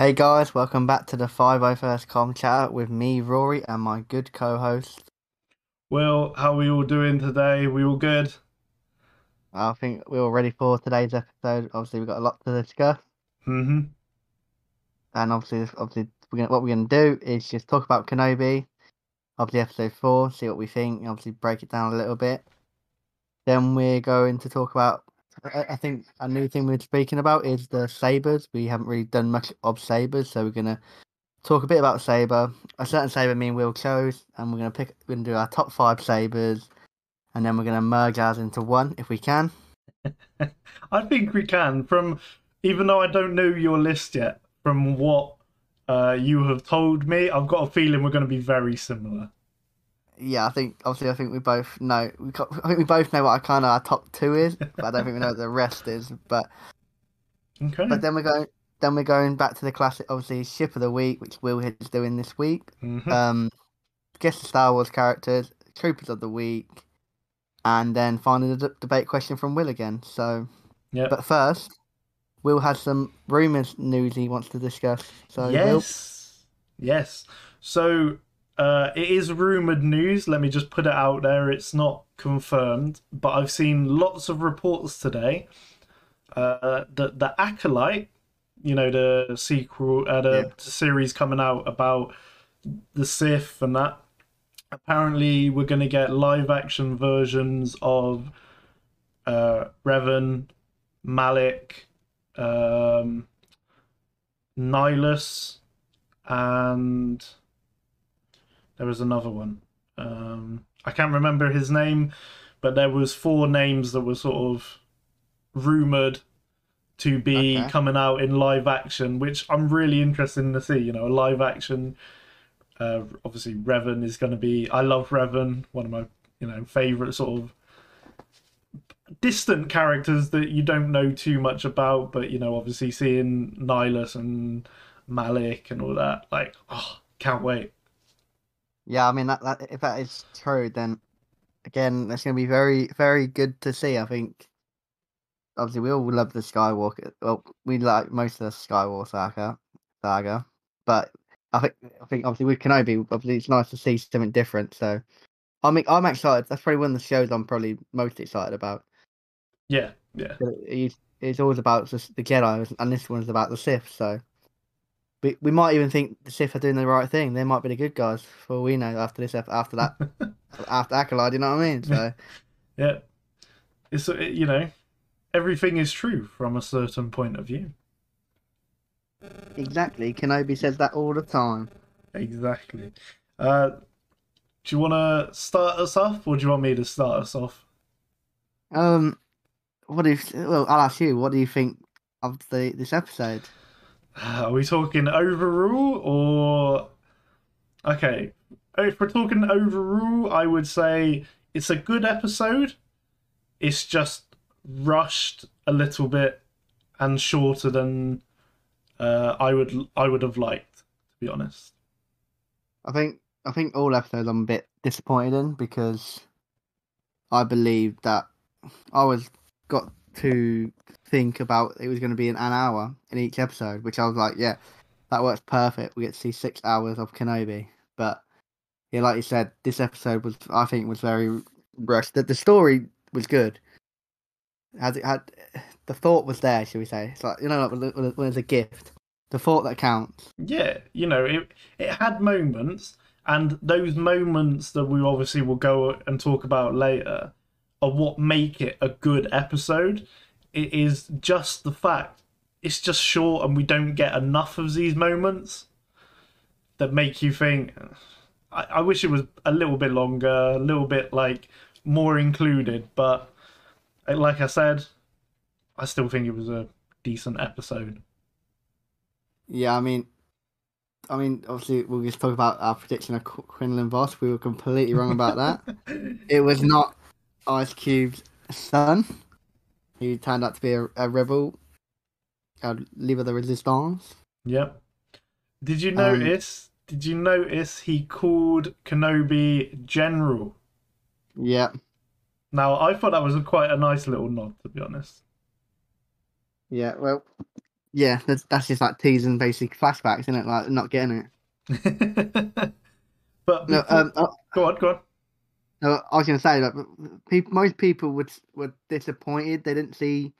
Hey guys, welcome back to the 501st Com Chat with me, Rory, and my good co-host. Well, how are we all doing today? We all good? I think we're all ready for today's episode. Obviously, we've got a lot to discuss. And obviously, what we're going to do is just talk about Kenobi, obviously episode 4, see what we think, obviously break it down a little bit. Then we're going to talk about, I think a new thing we're speaking about is the sabers. We haven't really done much of sabers, so we're going to talk a bit about saber. A certain saber me and Will chose, and we're going to do our top 5 sabers, and then we're going to merge ours into one if we can. I think we can. Even though I don't know your list yet, from what you have told me, I've got a feeling we're going to be very similar. Yeah, I think we both know. I think we both know what our top 2 is, but I don't think we know what the rest is. But okay. But then we're going back to the classic, obviously, ship of the week, which Will is doing this week. Guess the Star Wars characters, troopers of the week, and then finally the debate question from Will again. So, yeah. But first, Will has some rumors news he wants to discuss. So yes, Will? Yes. So. It is rumoured news, let me just put it out there, it's not confirmed, but I've seen lots of reports today that The Acolyte, you know, the sequel, series coming out about the Sith and that, apparently we're going to get live action versions of Revan, Malak, Nihilus, and... there was another one. I can't remember his name, but there was 4 names that were sort of rumoured to be coming out in live action, which I'm really interested to see. You know, a live action. Obviously, Revan is going to be. I love Revan, one of my favourite sort of distant characters that you don't know too much about, but obviously seeing Nihilus and Malak and all that, like, oh, can't wait. Yeah, I mean, that if that is true, then, again, that's going to be very, very good to see, I think. Obviously, we all love the Skywalker. Well, we like most of the Skywalker saga. But I think obviously, with Kenobi, obviously, it's nice to see something different. So, I'm excited. That's probably one of the shows I'm probably most excited about. Yeah, yeah. It's always about the Jedi, and this one's about the Sith, so... We might even think the Sith are doing the right thing. They might be the good guys, for all we know, after Acolyte, you know what I mean? So, yeah. It's, everything is true from a certain point of view. Exactly. Kenobi says that all the time. Exactly. Do you want to start us off, or do you want me to start us off? I'll ask you, what do you think of this episode? Are we talking overall or... Okay, if we're talking overall, I would say it's a good episode. It's just rushed a little bit and shorter than I would have liked, to be honest. I think all episodes I'm a bit disappointed in, because I believe that I was got to think about it was going to be an hour in each episode, which I was like, yeah, that works perfect. We get to see 6 hours of Kenobi. But yeah, like you said, this episode was, I think, was very rushed. The story was good. The thought was there, should we say? It's like, when there's a gift, the thought that counts. Yeah, it had moments, and those moments that we obviously will go and talk about later are what make it a good episode. It is just the fact it's just short, and we don't get enough of these moments that make you think. I wish it was a little bit longer, a little bit more included. But like I said, I still think it was a decent episode. Yeah, I mean, obviously, we'll just talk about our prediction of Quinlan Vos. We were completely wrong about that. It was not Ice Cube's son. He turned out to be a rebel, a leader of the resistance. Yep. Did you notice he called Kenobi General? Yeah. Now, I thought that was quite a nice little nod, to be honest. Yeah, well, Yeah, that's just like teasing basic flashbacks, isn't it? Like not getting it. But no, go on. No, I was going to say that like, most people were disappointed they didn't see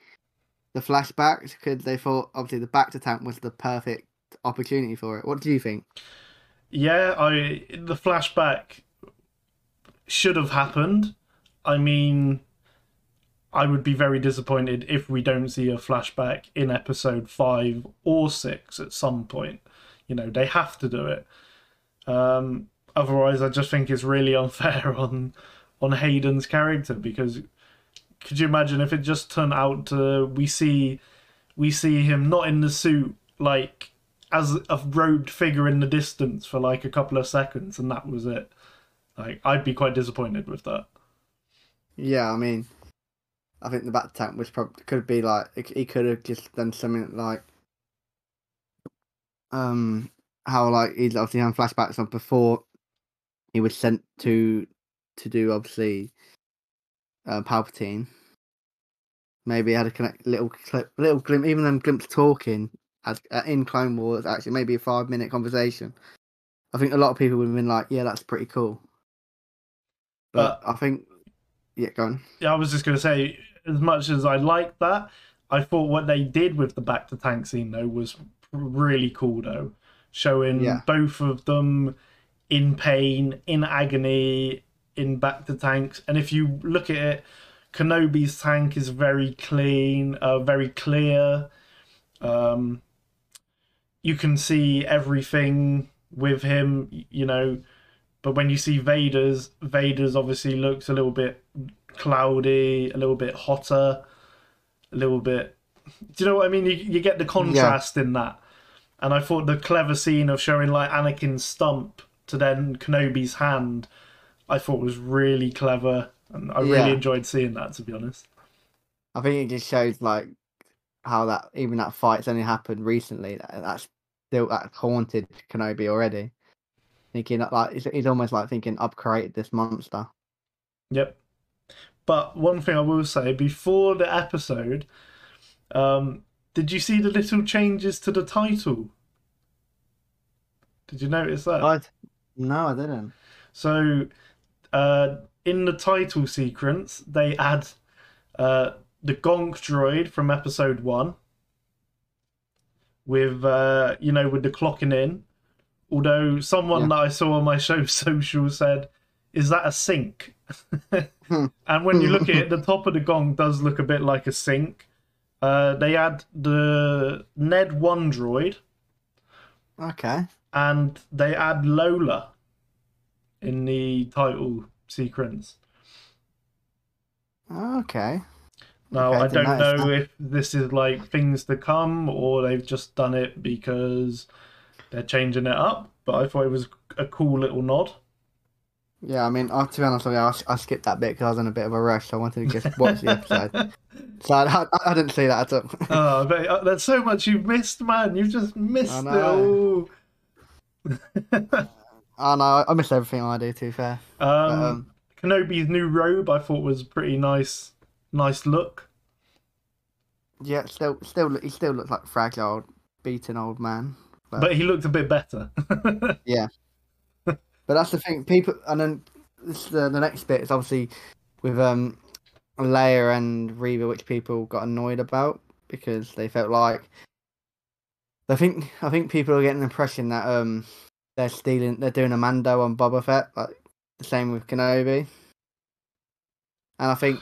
the flashbacks because they thought obviously the back to tank was the perfect opportunity for it. What do you think? Yeah, the flashback should have happened. I mean, I would be very disappointed if we don't see a flashback in episode 5 or 6 at some point. You know, they have to do it. Otherwise, I just think it's really unfair on Hayden's character, because could you imagine if it just turned out to we see him not in the suit, like as a robed figure in the distance for like a couple of seconds, and that was it? Like, I'd be quite disappointed with that. Yeah, I mean, I think the back tank was probably could be like he could have just done something like how like he's obviously had flashbacks on before he was sent to do obviously Palpatine. Maybe he had a little glimpse, even them glimpse talking as in Clone Wars. Actually, maybe a 5-minute conversation. I think a lot of people would have been like, "Yeah, that's pretty cool." But I think, yeah, go on. Yeah, I was just gonna say, as much as I liked that, I thought what they did with the back to tank scene though was really cool though. Showing both of them in pain, in agony, in back to tanks. And if you look at it, Kenobi's tank is very clean, very clear. You can see everything with him, you know. But when you see Vader's obviously looks a little bit cloudy, a little bit hotter, a little bit... Do you know what I mean? You get the contrast in that. And I thought the clever scene of showing like Anakin's stump to then Kenobi's hand, I thought was really clever, and I really enjoyed seeing that, to be honest. I think it just shows like how that even that fight's only happened recently. That's haunted Kenobi already. Thinking like he's almost like thinking, I've created this monster. Yep. But one thing I will say before the episode, did you see the little changes to the title? Did you notice that? No, I didn't. So, in the title sequence, they add the Gonk droid from episode 1 with, with the clocking in. Although someone that I saw on my show social said, is that a sink? And when you look at it, the top of the Gonk does look a bit like a sink. They add the Ned 1 droid. Okay. And they add Lola in the title sequence. Okay. Now, I don't know if this is like things to come or they've just done it because they're changing it up, but I thought it was a cool little nod. Yeah, I mean, to be honest, I skipped that bit because I was in a bit of a rush, so I wanted to just watch the episode. So I didn't see that at all. Oh, but there's so much you've missed, man. You've just missed it all. I know. I miss everything I do, to be fair. Kenobi's new robe, I thought, was a pretty nice look. Yeah, he still looks like a fragile, beaten old man. But he looked a bit better. Yeah. But that's the thing, people, and then this, the next bit is obviously with Leia and Reva, which people got annoyed about because they felt like I think people are getting the impression that they're doing a Mando on Boba Fett, like the same with Kenobi. And I think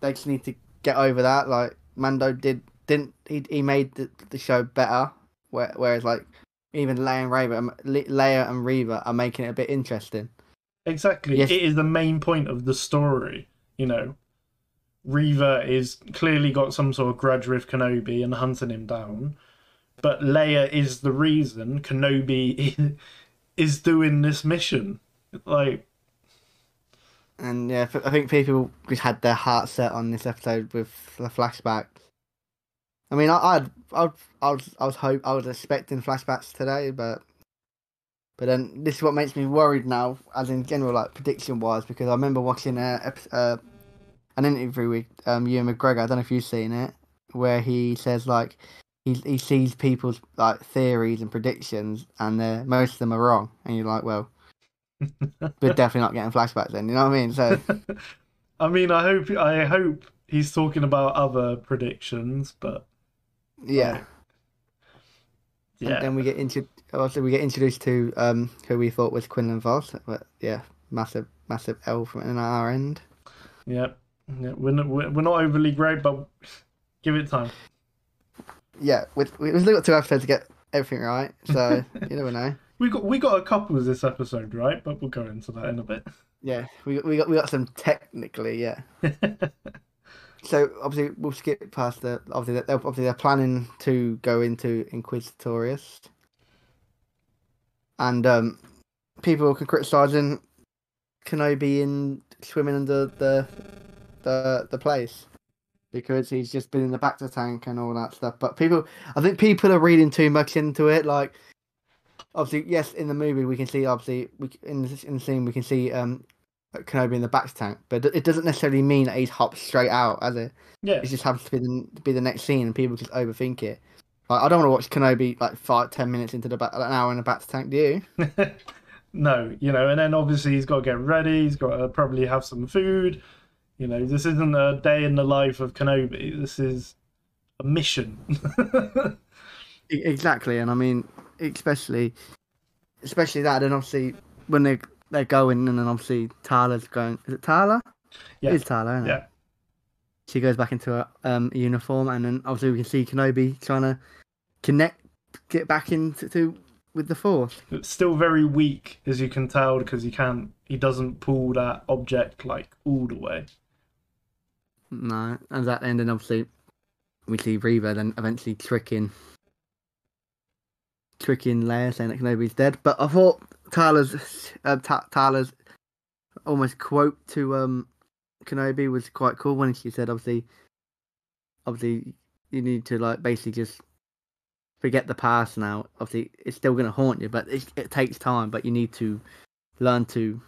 they just need to get over that. Like Mando didn't he made the show better, whereas like. Even Leia and Reva are making it a bit interesting. Exactly. Yes. It is the main point of the story, you know. Reva is clearly got some sort of grudge with Kenobi and hunting him down. But Leia is the reason Kenobi is doing this mission. Like... And yeah, I think people just had their heart set on this episode with the flashbacks. I mean, I was expecting flashbacks today, but then this is what makes me worried now, as in general, like prediction wise, because I remember watching an interview with Ewan McGregor. I don't know if you've seen it, where he says like he sees people's like theories and predictions, and most of them are wrong, and you're like, well, we're definitely not getting flashbacks then. You know what I mean? So, I mean, I hope he's talking about other predictions, but yeah, like, yeah. And then we get introduced to who we thought was Quinlan Vos, but yeah, massive L from our end. Yeah, yeah, we're not overly great, but give it time. Yeah, we've still got 2 episodes to get everything right, so you never know. We got a couple of this episode right, but we'll go into that in a bit. Yeah, we got some technically, yeah. So obviously we'll skip past the obviously they're planning to go into Inquisitorius, and people can criticizing Kenobi in swimming under the place, because he's just been in the back to tank and all that stuff. But I think people are reading too much into it. Like, obviously, yes, in the movie we can see, obviously, in the scene we can see Kenobi in the back to tank, but it doesn't necessarily mean that he's hopped straight out, has it? Yeah. It just happens to be the next scene, and people just overthink it. Like, I don't want to watch Kenobi like 5-10 minutes into an hour in the back to tank, do you? No, you know, and then obviously he's got to get ready. He's got to probably have some food. You know, this isn't a day in the life of Kenobi. This is a mission. Exactly, and I mean, especially that, and obviously when they're going, and then obviously Tala's going. Is it Tala? Yeah, it's Tala. Isn't it? Yeah. She goes back into her uniform, and then obviously we can see Kenobi trying to get back into with the Force. It's still very weak, as you can tell, because he doesn't pull that object like all the way. No, and that end, and obviously we see Reva then eventually tricking Leia, saying that Kenobi's dead. But I thought Tala's almost quote to Kenobi was quite cool when she said, obviously you need to like basically just forget the past now. Obviously, it's still going to haunt you, but it takes time. But you need to learn to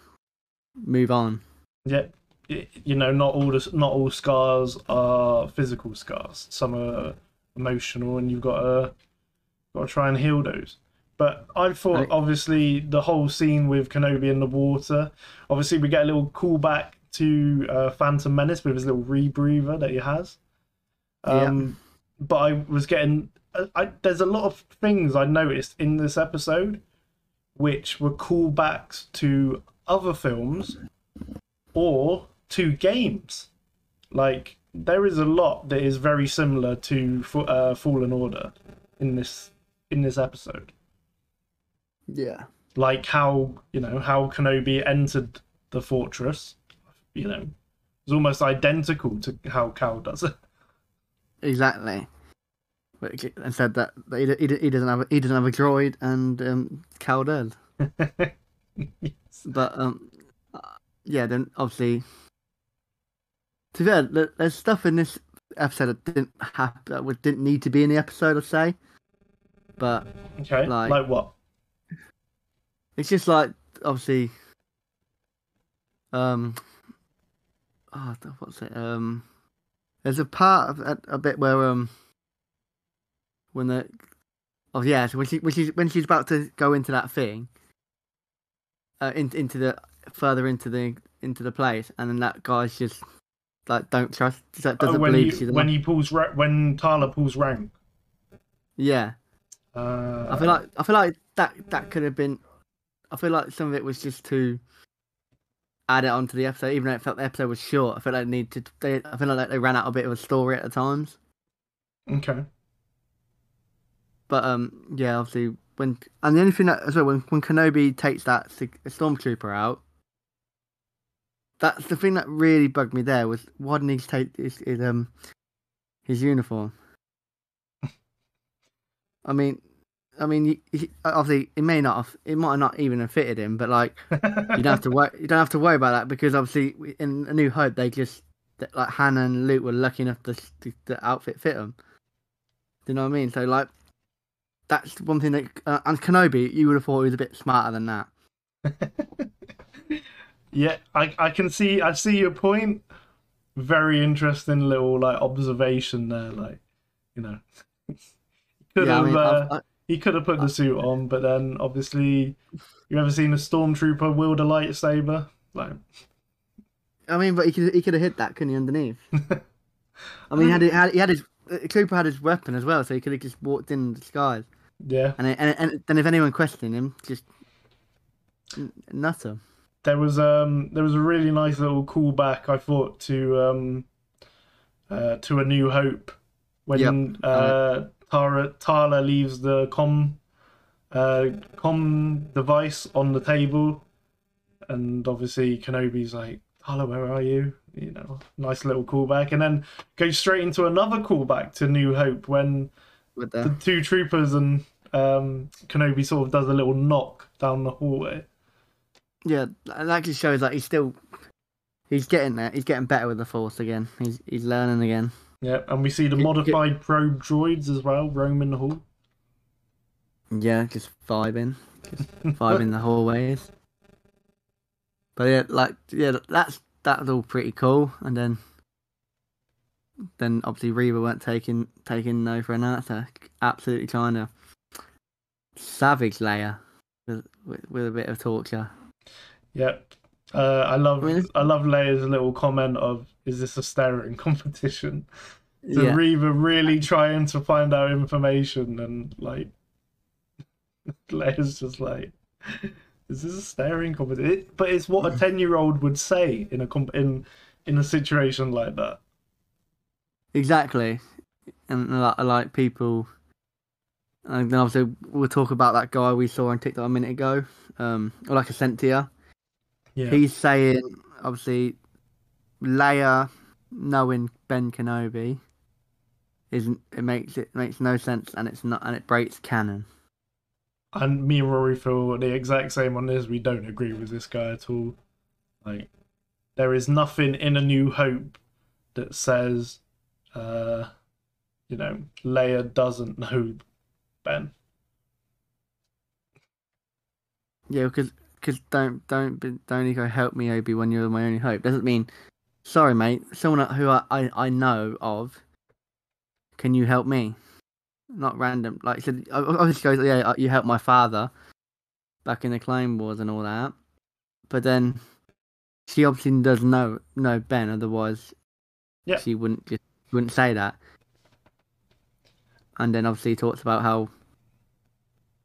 move on. Yeah, you know, not all scars are physical scars. Some are emotional, and you've got to try and heal those. But I thought, obviously, the whole scene with Kenobi in the water. Obviously, we get a little callback to Phantom Menace with his little rebreather that he has. Yeah. But I was getting. There's a lot of things I noticed in this episode which were callbacks to other films or to games. Like, there is a lot that is very similar to Fallen Order in this episode. Yeah. Like how Kenobi entered the fortress, you know, it's almost identical to how Cal does it. Exactly. And said that he doesn't have a droid, and Cal does. Yes. But yeah, then obviously, to be fair, there's stuff in this episode that didn't need to be in the episode, I'd say. But okay, like what? It's just like obviously, what's it? There's a part of a bit where when she's about to go into that thing, into the place, and then that guy's just like don't trust, just, like, doesn't believe she's when Tala pulls rank. Yeah, I feel like that could have been. I feel like some of it was just to add it onto the episode, even though it felt the episode was short. I feel like they ran out a bit of a story at the times. Okay. But yeah, obviously the only thing that as well when Kenobi takes that stormtrooper out, that's the thing that really bugged me. There was why didn't he take his uniform? I mean, obviously it might not even have fitted him, but like you don't have to worry about that, because obviously in A New Hope they just like Hannah and Luke were lucky enough the outfit fit them. Do you know what I mean? So like. That's one thing that, and Kenobi, you would have thought he was a bit smarter than that. Yeah, I see your point. Very interesting little like observation there, like you know, He could have put the suit on, but then obviously, you ever seen a stormtrooper wield a lightsaber? Like, I mean, but he could have hid that, couldn't he, underneath? I mean, Cooper had his weapon as well, so he could have just walked in disguise. Yeah. And then if anyone questioned him, just nut him. There was a really nice little callback, I thought, to A New Hope when Tala leaves the comm device on the table, and obviously Kenobi's like, "Tala, where are you?" You know, nice little callback, and then goes straight into another callback to New Hope when the two troopers and Kenobi sort of does a little knock down the hallway. Yeah, that just shows that he's getting there. He's getting better with the Force again. He's learning again. Yeah, and we see the modified probe droids as well roaming the hall. Yeah, just vibing. Just vibing the hallways. But yeah, that's all pretty cool. And then obviously Reva weren't taking no for an answer. Absolutely trying to savage Leia with a bit of torture. Yep. I love Leia's little comment of, "Is this a staring competition?" So yeah. Reva really trying to find out information, and like Leia's just like, "Is this a staring competition?" But it's what a 10-year-old would say in a situation like that. Exactly, and like people, and then obviously we'll talk about that guy we saw on TikTok a minute ago, or like a Sentia. Yeah. He's saying, obviously, Leia knowing Ben Kenobi makes no sense, and it breaks canon. And me and Rory feel the exact same on this. We don't agree with this guy at all. Like, there is nothing in A New Hope that says, Leia doesn't know Ben. Yeah, because don't go help me, Obi-Wan, you're my only hope. Doesn't mean, sorry mate, someone who I know of, can you help me? Not random. Like, so obviously goes, yeah, you helped my father back in the Clone Wars and all that. But then she obviously does know Ben, otherwise she wouldn't say that. And then obviously he talks about how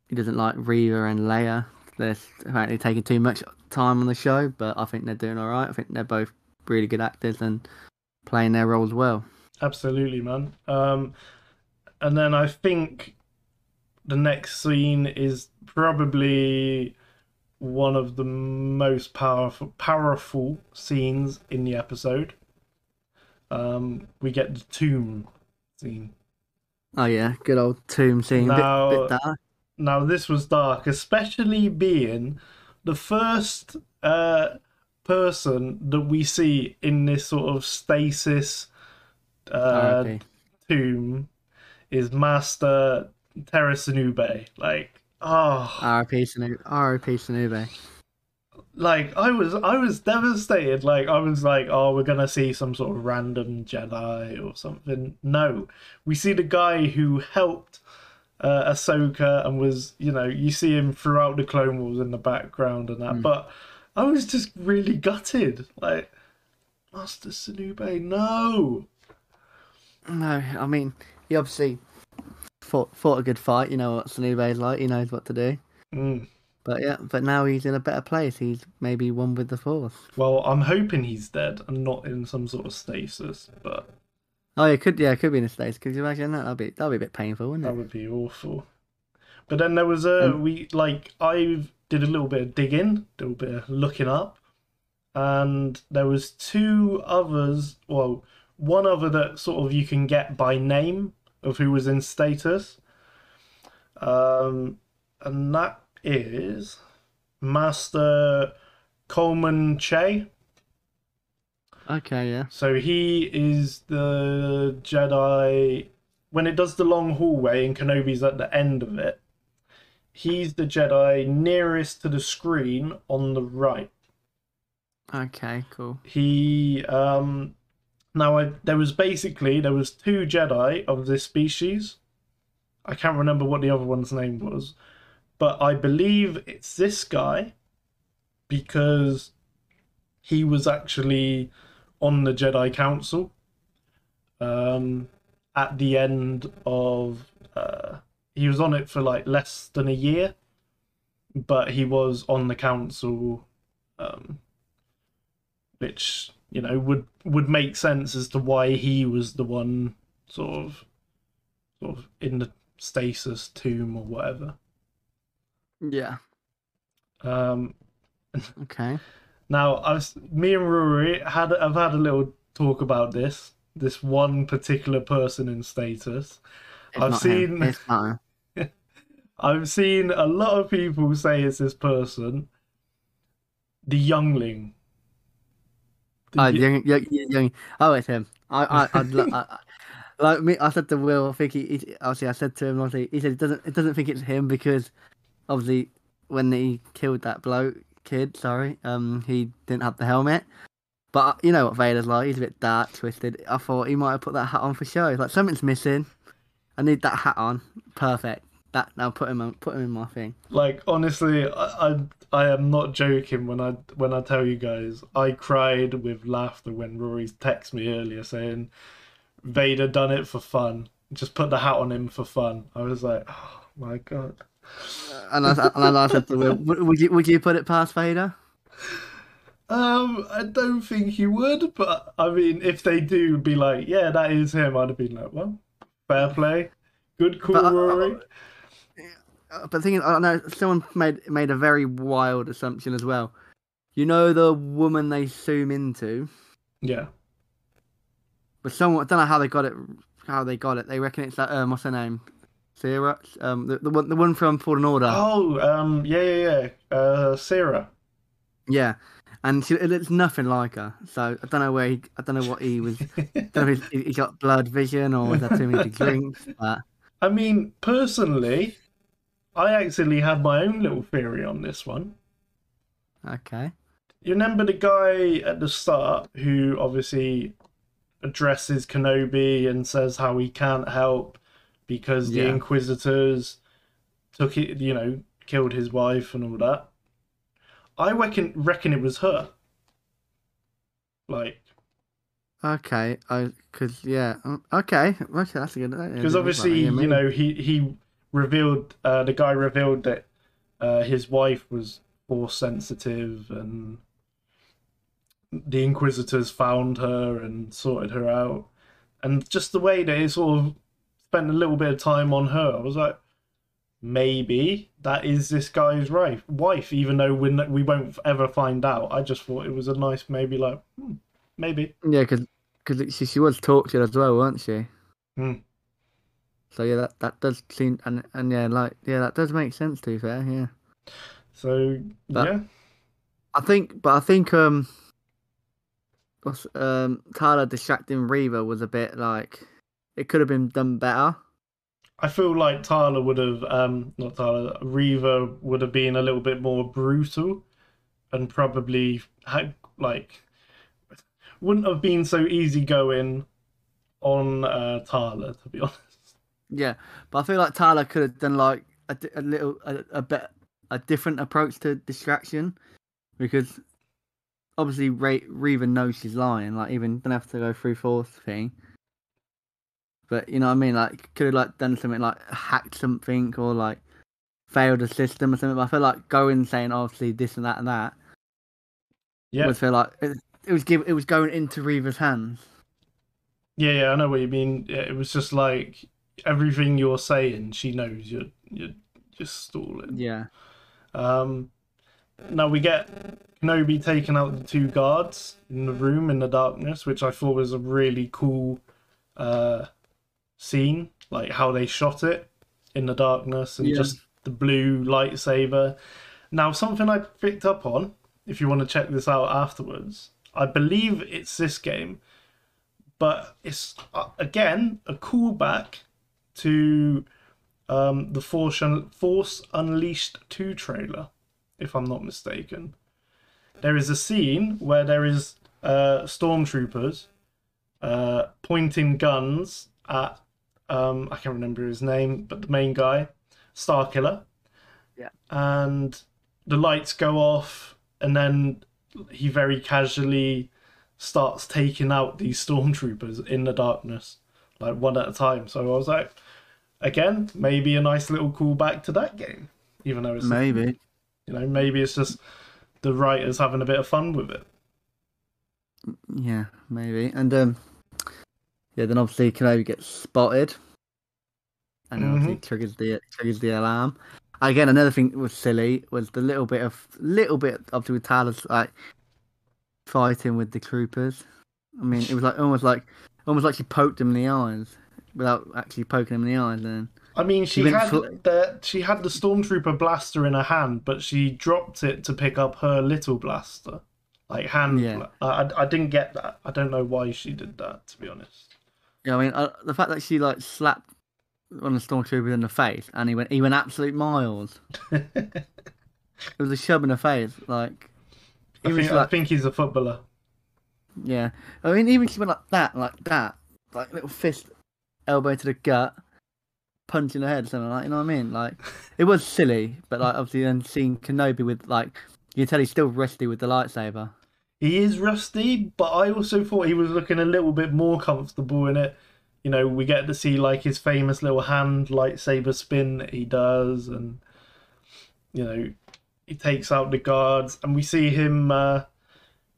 he doesn't like Reva and Leia. They're apparently taking too much time on the show, but I think they're doing all right. I think they're both really good actors and playing their roles well. Absolutely, man. And then I think the next scene is probably one of the most powerful scenes in the episode. We get the tomb scene. Oh yeah, good old tomb scene. Now, bit dark. Now, this was dark, especially being the first person that we see in this sort of stasis tomb is Master Tera Sinube. Like, oh, R.I.P. Sinube. Like, I was devastated. Like, I was like, oh, we're gonna see some sort of random Jedi or something. No, we see the guy who helped Ahsoka and was, you see him throughout the Clone Wars in the background and that. But I was just really gutted. Like, Master Sinube, no. No, I mean, he obviously fought a good fight. You know what Sinube's like. He knows what to do. But yeah, but now he's in a better place. He's maybe one with the Force. Well, I'm hoping he's dead and not in some sort of stasis, but. Oh, it could be in a stasis. Could you imagine that? That'd be a bit painful, wouldn't it? That would be awful. But then there was I did a little bit of digging, a little bit of looking up, and there was two others. Well, one other that sort of you can get by name of who was in status, and that is Master Coleman Che. Okay, yeah. So he is the Jedi when it does the long hallway and Kenobi's at the end of it. He's the Jedi nearest to the screen on the right. Okay, cool. He there was two Jedi of this species. I can't remember what the other one's name was, but I believe it's this guy because he was actually on the Jedi Council at the end of... he was on it for like less than a year, but he was on the council, which, you know, would make sense as to why he was the one sort of in the stasis tomb or whatever. Yeah. Okay. Now, me and Rory have had a little talk about this one particular person in status. I've seen a lot of people say it's this person, the Youngling. Young. Oh, it's him. Like me, I said to Will, I think I said to him, obviously, he said it doesn't think it's him because obviously when he killed that kid, he didn't have the helmet. But you know what Vader's like, he's a bit dark, twisted. I thought he might have put that hat on for show. Like, something's missing. I need that hat on. Perfect. That now put him in my thing. Like, honestly, I am not joking when I tell you guys, I cried with laughter when Rory texted me earlier saying Vader done it for fun. Just put the hat on him for fun. I was like, oh my god. And I said to Will, would you put it past Vader? I don't think he would, but I mean, if they do be like, yeah, that is him, I'd have been like, well, fair play. Good call, Rory. But the thing is, I know someone made a very wild assumption as well. You know the woman they zoom into. Yeah. But someone, I don't know how they got it. They reckon it's that. What's her name? Sarah. The one from Fallen Order. Oh, yeah. Sarah. Yeah, and it looks nothing like her. So I don't know where he was. I don't know if he got blurred vision or was that too many drinks. But... I mean, personally, I actually have my own little theory on this one. Okay. You remember the guy at the start who obviously addresses Kenobi and says how he can't help because the Inquisitors took it, you know, killed his wife and all that. I reckon it was her. Like. Okay, that's a good idea. Because obviously, you know, he revealed, the guy revealed that his wife was force sensitive and the Inquisitors found her and sorted her out. And just the way that he sort of spent a little bit of time on her, I was like, maybe that is this guy's wife, even though we won't ever find out. I just thought it was a nice maybe, like, maybe. Yeah, because she was tortured as well, weren't she? Hmm. So yeah, that does seem and yeah, like, yeah, that does make sense to be fair, yeah. So but, yeah, I think Tala distracting Reva was a bit like it could have been done better. I feel like Reva would have been a little bit more brutal and probably had, like, wouldn't have been so easygoing on Tala, to be honest. Yeah, but I feel like Tala could have done like a different approach to distraction, because obviously Reva knows she's lying. Like, even don't have to go through fourth thing. But you know what I mean? Like, could have like done something like hacked something or like failed a system or something. But I feel like going saying obviously this and that and that. Yeah. I feel like it was going into Reva's hands. Yeah, I know what you mean. Yeah, it was just like everything you're saying, she knows you're just stalling. Yeah. Now we get Kenobi taking out the two guards in the room in the darkness, which I thought was a really cool scene, like how they shot it in the darkness and just the blue lightsaber. Now, something I picked up on, if you want to check this out afterwards, I believe it's this game, but it's again a callback to the Force Unleashed 2 trailer, if I'm not mistaken. There is a scene where there is stormtroopers pointing guns at I can't remember his name, but the main guy, Starkiller. Yeah. And the lights go off, and then he very casually starts taking out these stormtroopers in the darkness, like one at a time. So I was like, again, maybe a nice little callback to that game, even though it's maybe, you know, maybe it's just the writers having a bit of fun with it. Yeah, maybe. And yeah, then obviously Kenobi gets spotted, and obviously triggers the alarm. Again, another thing that was silly was the little bit obviously with Tala's like fighting with the troopers. I mean, it was like almost like she poked him in the eyes without actually poking him in the eyes. Then I mean, she had the stormtrooper blaster in her hand, but she dropped it to pick up her little blaster, like hand. Yeah. I didn't get that. I don't know why she did that, to be honest. Yeah, I mean, the fact that she like slapped on the stormtrooper in the face, and he went absolute miles. It was a shove in the face, like. I think he's a footballer. Yeah, I mean, even she went like that, little fist, elbow to the gut, punch in the head, something like. You know what I mean? Like, it was silly, but like obviously, then seeing Kenobi with like, you can tell he's still rusty with the lightsaber. He is rusty, but I also thought he was looking a little bit more comfortable in it. You know, we get to see like his famous little hand lightsaber spin that he does, and you know, he takes out the guards, and we see him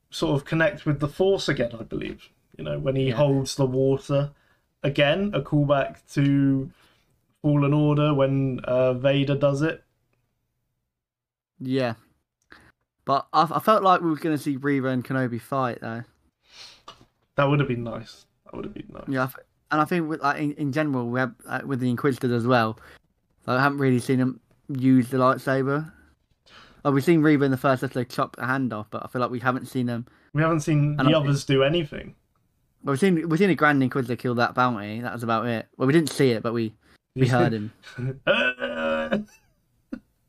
sort of connect with the Force again, I believe. You know, when he holds the water. Again, a callback to Fallen Order when Vader does it. Yeah. But I felt like we were going to see Reva and Kenobi fight, though. That would have been nice. Yeah, and I think with, like, in general, we have, like, with the Inquisitors as well, I haven't really seen them use the lightsaber. Like, we've seen Reva in the first episode chop a hand off, but I feel like we haven't seen them. We haven't seen the others do anything. Well, we've seen a Grand Inquisitor kill that bounty. That was about it. Well, we didn't see it, but we heard him.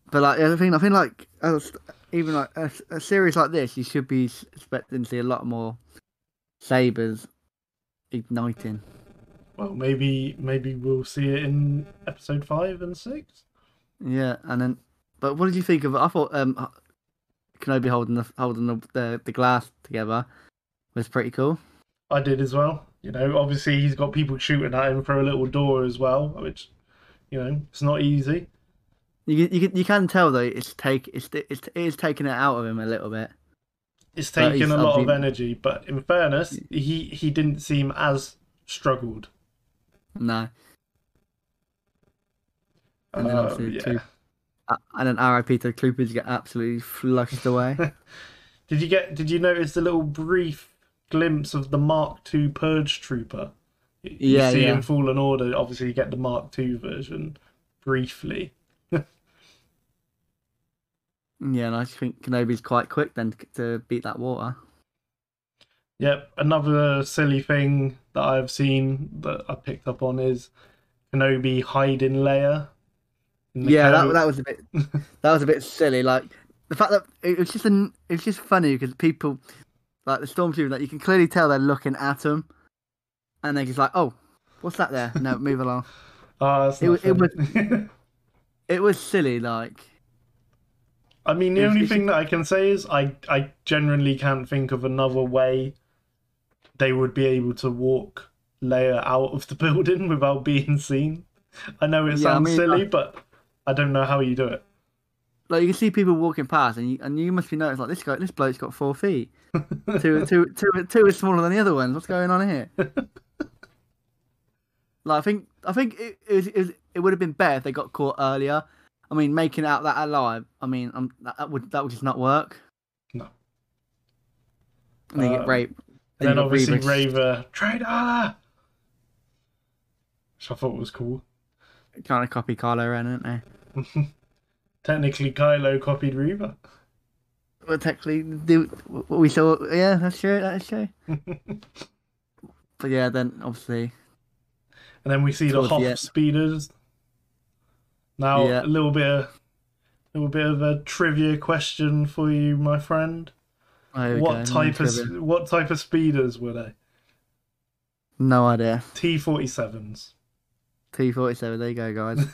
But like, I think like even like a series like this, you should be expecting to see a lot more sabers igniting. Well, maybe we'll see it in episode 5 and 6. Yeah, and then. But what did you think of it? I thought Kenobi holding the glass together was pretty cool. I did as well. You know, obviously he's got people shooting at him through a little door as well, which, you know, it's not easy. You can tell though it's taking it out of him a little bit. It's taking a lot of energy, but in fairness, he didn't seem as struggled. No. And then obviously and an RIP to the troopers get absolutely flushed away. Did you notice the little brief glimpse of the Mark II Purge Trooper? You see in Fallen Order, obviously you get the Mark II version briefly. Yeah, and I think Kenobi's quite quick then to beat that water. Yep, another silly thing that I've seen that I picked up on is Kenobi hiding Leia. Yeah, that was a bit silly. Like the fact that it's just funny because people like the stormtroopers, like you can clearly tell they're looking at them, and they're just like, "Oh, what's that there?" No, move along. It was silly. Like, I mean, the only thing that I can say is I generally can't think of another way they would be able to walk Leia out of the building without being seen. I know it sounds silly, but I don't know how you do it. Like you can see people walking past, and you must be noticed. Like this bloke's got 4 feet. two is smaller than the other ones. What's going on here? Like I think it would have been better if they got caught earlier. I mean, making out that alive. I mean, that would just not work. No. And they get raped. And then obviously Reva traitor, which I thought was cool. Kind of copy Kylo Ren, aren't they? Technically, Kylo copied Reva. Well, technically, what we saw. Yeah, that's true. That is true. But yeah, then obviously, and then we see the Hoth speeders. Now, a little bit of a trivia question for you, my friend. What type of speeders were they? No idea. T-47s. 247, there you go, guys.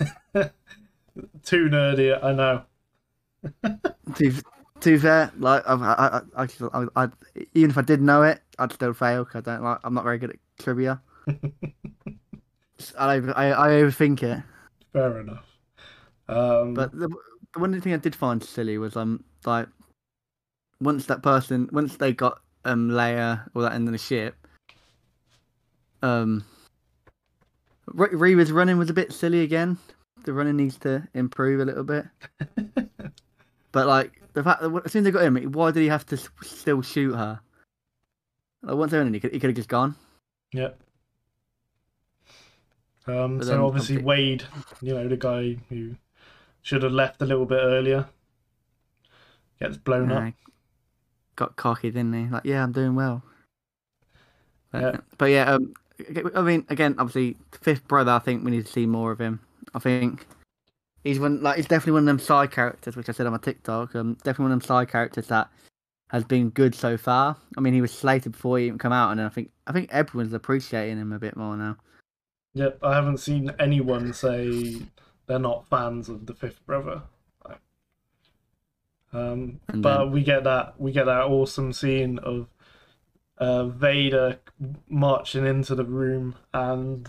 Too nerdy, I know. Too fair. Like, I even if I did know it, I'd still fail because I don't like. I'm not very good at trivia. I overthink it. Fair enough. But the one thing I did find silly was like once they got Leia all that in the ship, Reva's running was a bit silly again. The running needs to improve a little bit. But like the fact that as soon as they got him, why did he have to still shoot her? Like once they're in, he could have just gone. Yep. So obviously Wade, you know, the guy who should have left a little bit earlier, gets blown up. Got cocky, didn't he? Like, yeah, I'm doing well. But yeah, I mean, again, obviously, Fifth Brother. I think we need to see more of him. I think he's he's definitely one of them side characters, which I said on my TikTok. Definitely one of them side characters that has been good so far. I mean, he was slated before he even come out, and then I think everyone's appreciating him a bit more now. Yep, I haven't seen anyone say they're not fans of the Fifth Brother. But we get that awesome scene of Vader marching into the room, and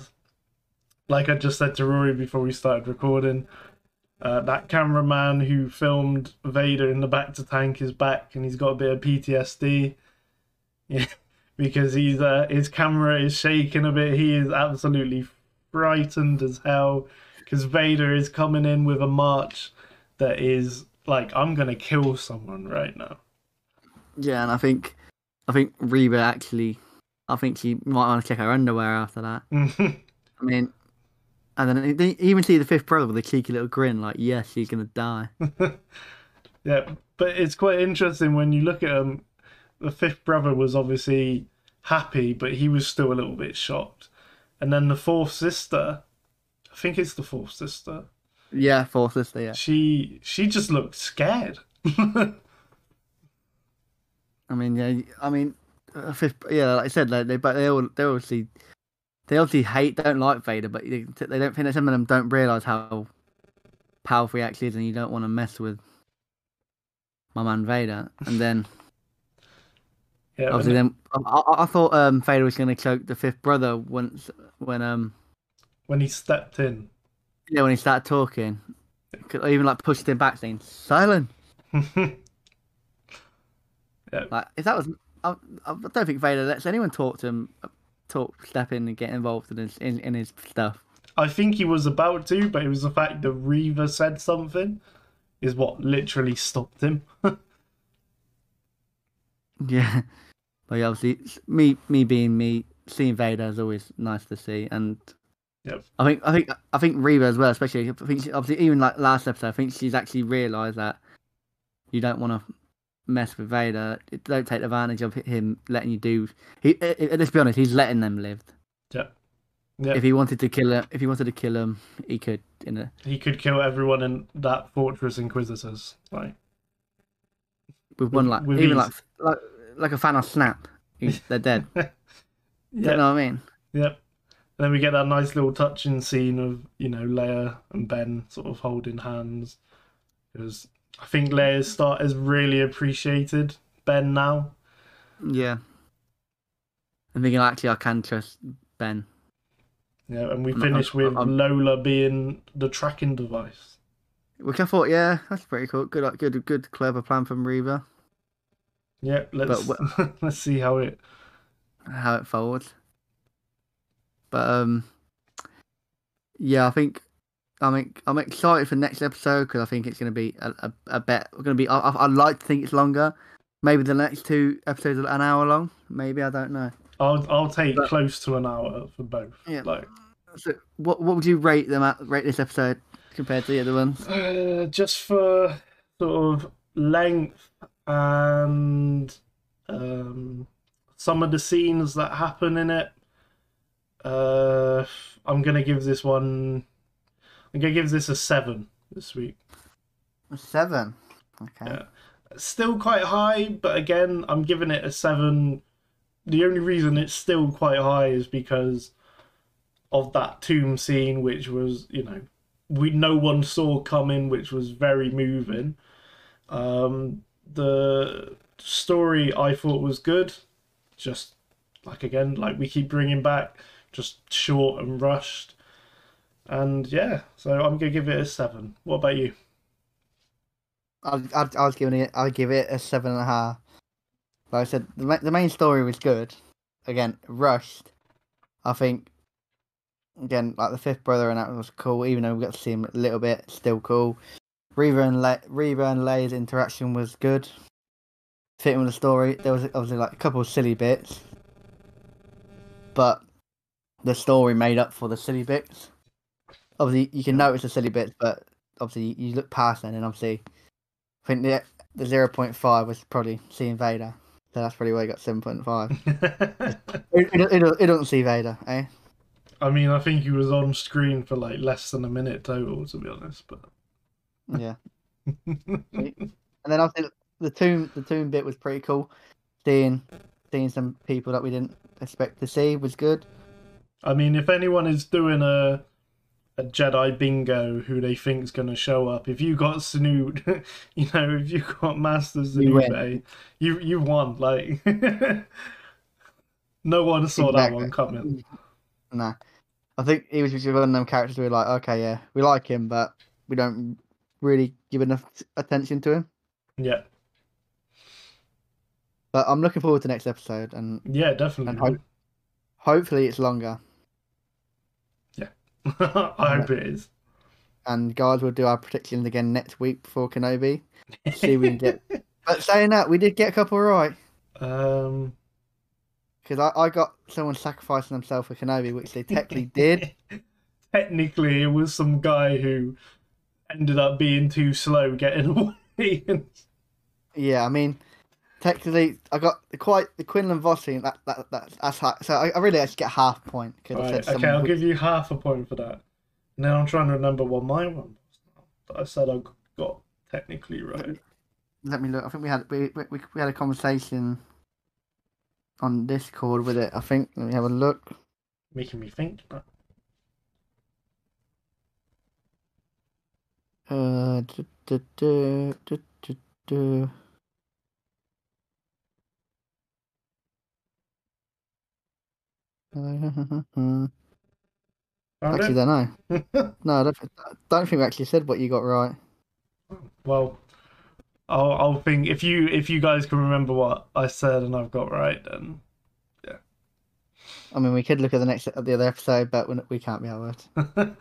like I just said to Rory before we started recording, that cameraman who filmed Vader in the back to tank is back, and he's got a bit of PTSD. Yeah. Because he's his camera is shaking a bit. He is absolutely frightened as hell. Because Vader is coming in with a march that is like, I'm going to kill someone right now. Yeah, and I think Reva actually... I think she might want to check her underwear after that. I mean... And then you even see the Fifth Brother with a cheeky little grin. Like, yes, she's going to die. Yeah, but it's quite interesting when you look at him. The Fifth Brother was obviously happy, but he was still a little bit shocked. And then the Fourth Sister, I think it's the Fourth Sister. Yeah, Fourth Sister, yeah. She just looked scared. I mean, yeah, like I said, they obviously don't like Vader, but they don't think that some of them don't realise how powerful he actually is, and you don't want to mess with my man Vader. And then... Yeah, obviously, then I thought Vader was going to choke the Fifth Brother when he stepped in. Yeah, when he started talking, I even like pushed him back, saying "Silent." Yeah. Like if that was, I don't think Vader lets anyone step in and get involved in his stuff. I think he was about to, but it was the fact that Reva said something is what literally stopped him. Yeah, but yeah, obviously, me being me, seeing Vader is always nice to see, and yep. I think Reva as well, especially. I think she, obviously, even like last episode, I think she's actually realised that you don't want to mess with Vader. Don't take advantage of him letting you do. Let's be honest, he's letting them live. Yep. Yep. If he wanted to kill him, he could. He could kill everyone in that fortress, Inquisitors, right? With one like with even ease. like a Thanos snap, they're dead. Yeah. You know what I mean? Yep. And then we get that nice little touching scene of Leia and Ben sort of holding hands, because I think Leia's start has really appreciated Ben now. Yeah. I'm thinking actually I can trust Ben. Yeah, and we finish with Lola being the tracking device. Which I thought, yeah, that's pretty cool. Good, clever plan from Reva. Yeah, let's see how it folds. But yeah, I'm excited for the next episode because I think it's going to be a bet. We're going to be. I like to think it's longer. Maybe the next two episodes are an hour long. Maybe, I don't know. I'll take close to an hour for both. Yeah. Like, so what would you rate them at? Rate this episode compared to the other ones? Just for sort of length and some of the scenes that happen in it, I'm gonna give this a 7 this week. A 7? Okay. Yeah. Still quite high, but again, I'm giving it a 7. The only reason it's still quite high is because of that tomb scene, which was, you know, no one saw coming, which was very moving. The story I thought was good, just like, again, like we keep bringing back, just short and rushed. And yeah, so I'm gonna give it a 7. What about you? I'll give it a 7.5. Like I said, the main story was good. Again, rushed. I think, again, like the Fifth Brother and that was cool. Even though we got to see him a little bit, still cool. Reva and Leia's interaction was good. Fitting with the story. There was obviously like a couple of silly bits, but the story made up for the silly bits. Obviously, you can notice the silly bits, but obviously you look past them, and obviously, I think the 0.5 was probably seeing Vader. So that's probably where I got 7.5. It don't see Vader, eh? I mean, I think he was on screen for like less than a minute total, to be honest. But yeah. And then I think the tomb bit was pretty cool. Seeing some people that we didn't expect to see was good. I mean, if anyone is doing a Jedi bingo who they think's gonna show up, if you got Sinube, you know, if you got Master Sinube, you won. Like, no one saw that one coming. Nah, I think he was just one of them characters who were like, okay, yeah, we like him, but we don't really give enough attention to him. Yeah. But I'm looking forward to next episode, and yeah, definitely. And hopefully it's longer. I hope it is. And guys, we'll do our predictions again next week for Kenobi. See if we can get. But saying that, we did get a couple right. Because I got someone sacrificing themselves for Kenobi, which they technically did. Technically, it was some guy who ended up being too slow getting away. Yeah, I mean, technically, I got quite the Quinlan Vos scene. That's high. So I really actually get half point. Right, okay, I'll give you half a point for that. Now I'm trying to remember what my one was. But I said I got technically right. Let me look. I think we had a conversation on Discord with it. I think. Let me have a look. Making me think. Actually, don't know. No, I don't think we actually said what you got right. Well, I'll think if you guys can remember what I said and I've got right, then yeah. I mean, we could look at the other episode, but we can't be bothered.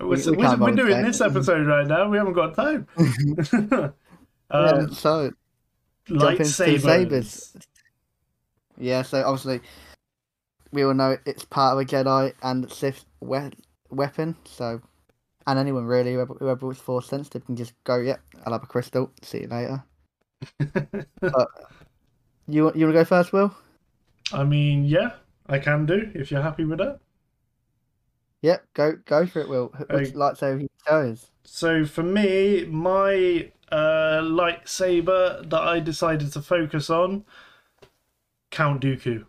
we're doing this episode right now. We haven't got time. So lightsabers. Yeah. So obviously, we all know it's part of a Jedi and Sith weapon, so... And anyone, really, whoever was Force sensitive can just go, yep, I'll have a crystal, see you later. But you want to go first, Will? I mean, yeah, I can do, if you're happy with that. Yep, go for it, Will. Which lightsaber he chose? So, for me, my lightsaber that I decided to focus on, Count Dooku.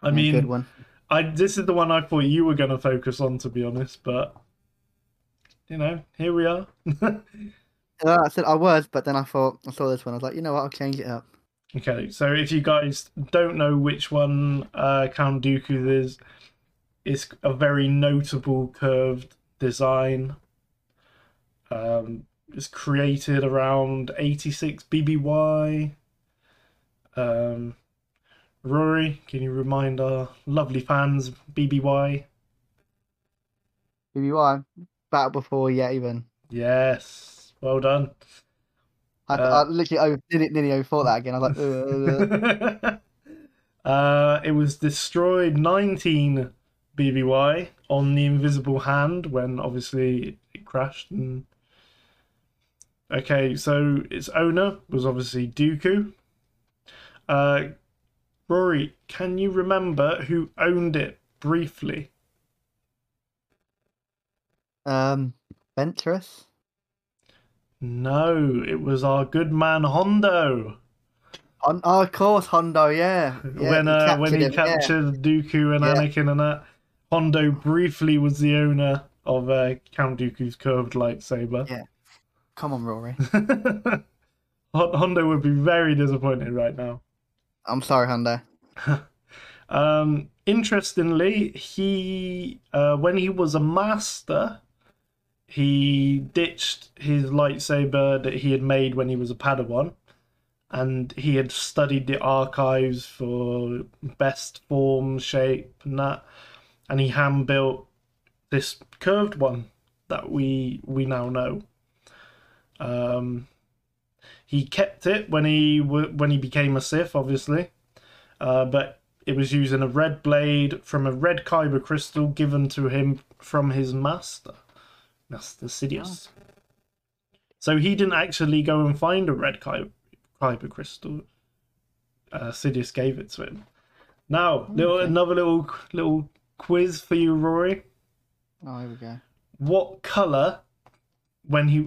I mean, good one. This is the one I thought you were going to focus on, to be honest, but, you know, here we are. I said I was, but then I saw this one, I was like, you know what, I'll change it up. Okay, so if you guys don't know which one Count Dooku is, it's a very notable curved design. It's created around 86 BBY. Rory, can you remind our lovely fans BBY? BBY, Battle Before Yet Even. Yes, well done. I literally overdid it, nearly overthought that again. I was like, it was destroyed 19 BBY on the Invisible Hand when obviously it crashed. And... Okay, so its owner was obviously Dooku. Rory, can you remember who owned it briefly? Ventress? No, it was our good man Hondo. Oh, of course, Hondo, yeah when he captured Dooku and Anakin and that. Hondo briefly was the owner of Count Dooku's curved lightsaber. Yeah. Come on, Rory. Hondo would be very disappointed right now. I'm sorry, Hondo. Interestingly, he when he was a master, he ditched his lightsaber that he had made when he was a Padawan, and he had studied the archives for best form, shape, and that. And he hand-built this curved one that we now know. He kept it when he became a Sith, obviously. But it was using a red blade from a red kyber crystal given to him from his master, Master Sidious. Oh. So he didn't actually go and find a red kyber crystal. Sidious gave it to him. Now, okay. another little quiz for you, Rory. Oh, here we go. What color was his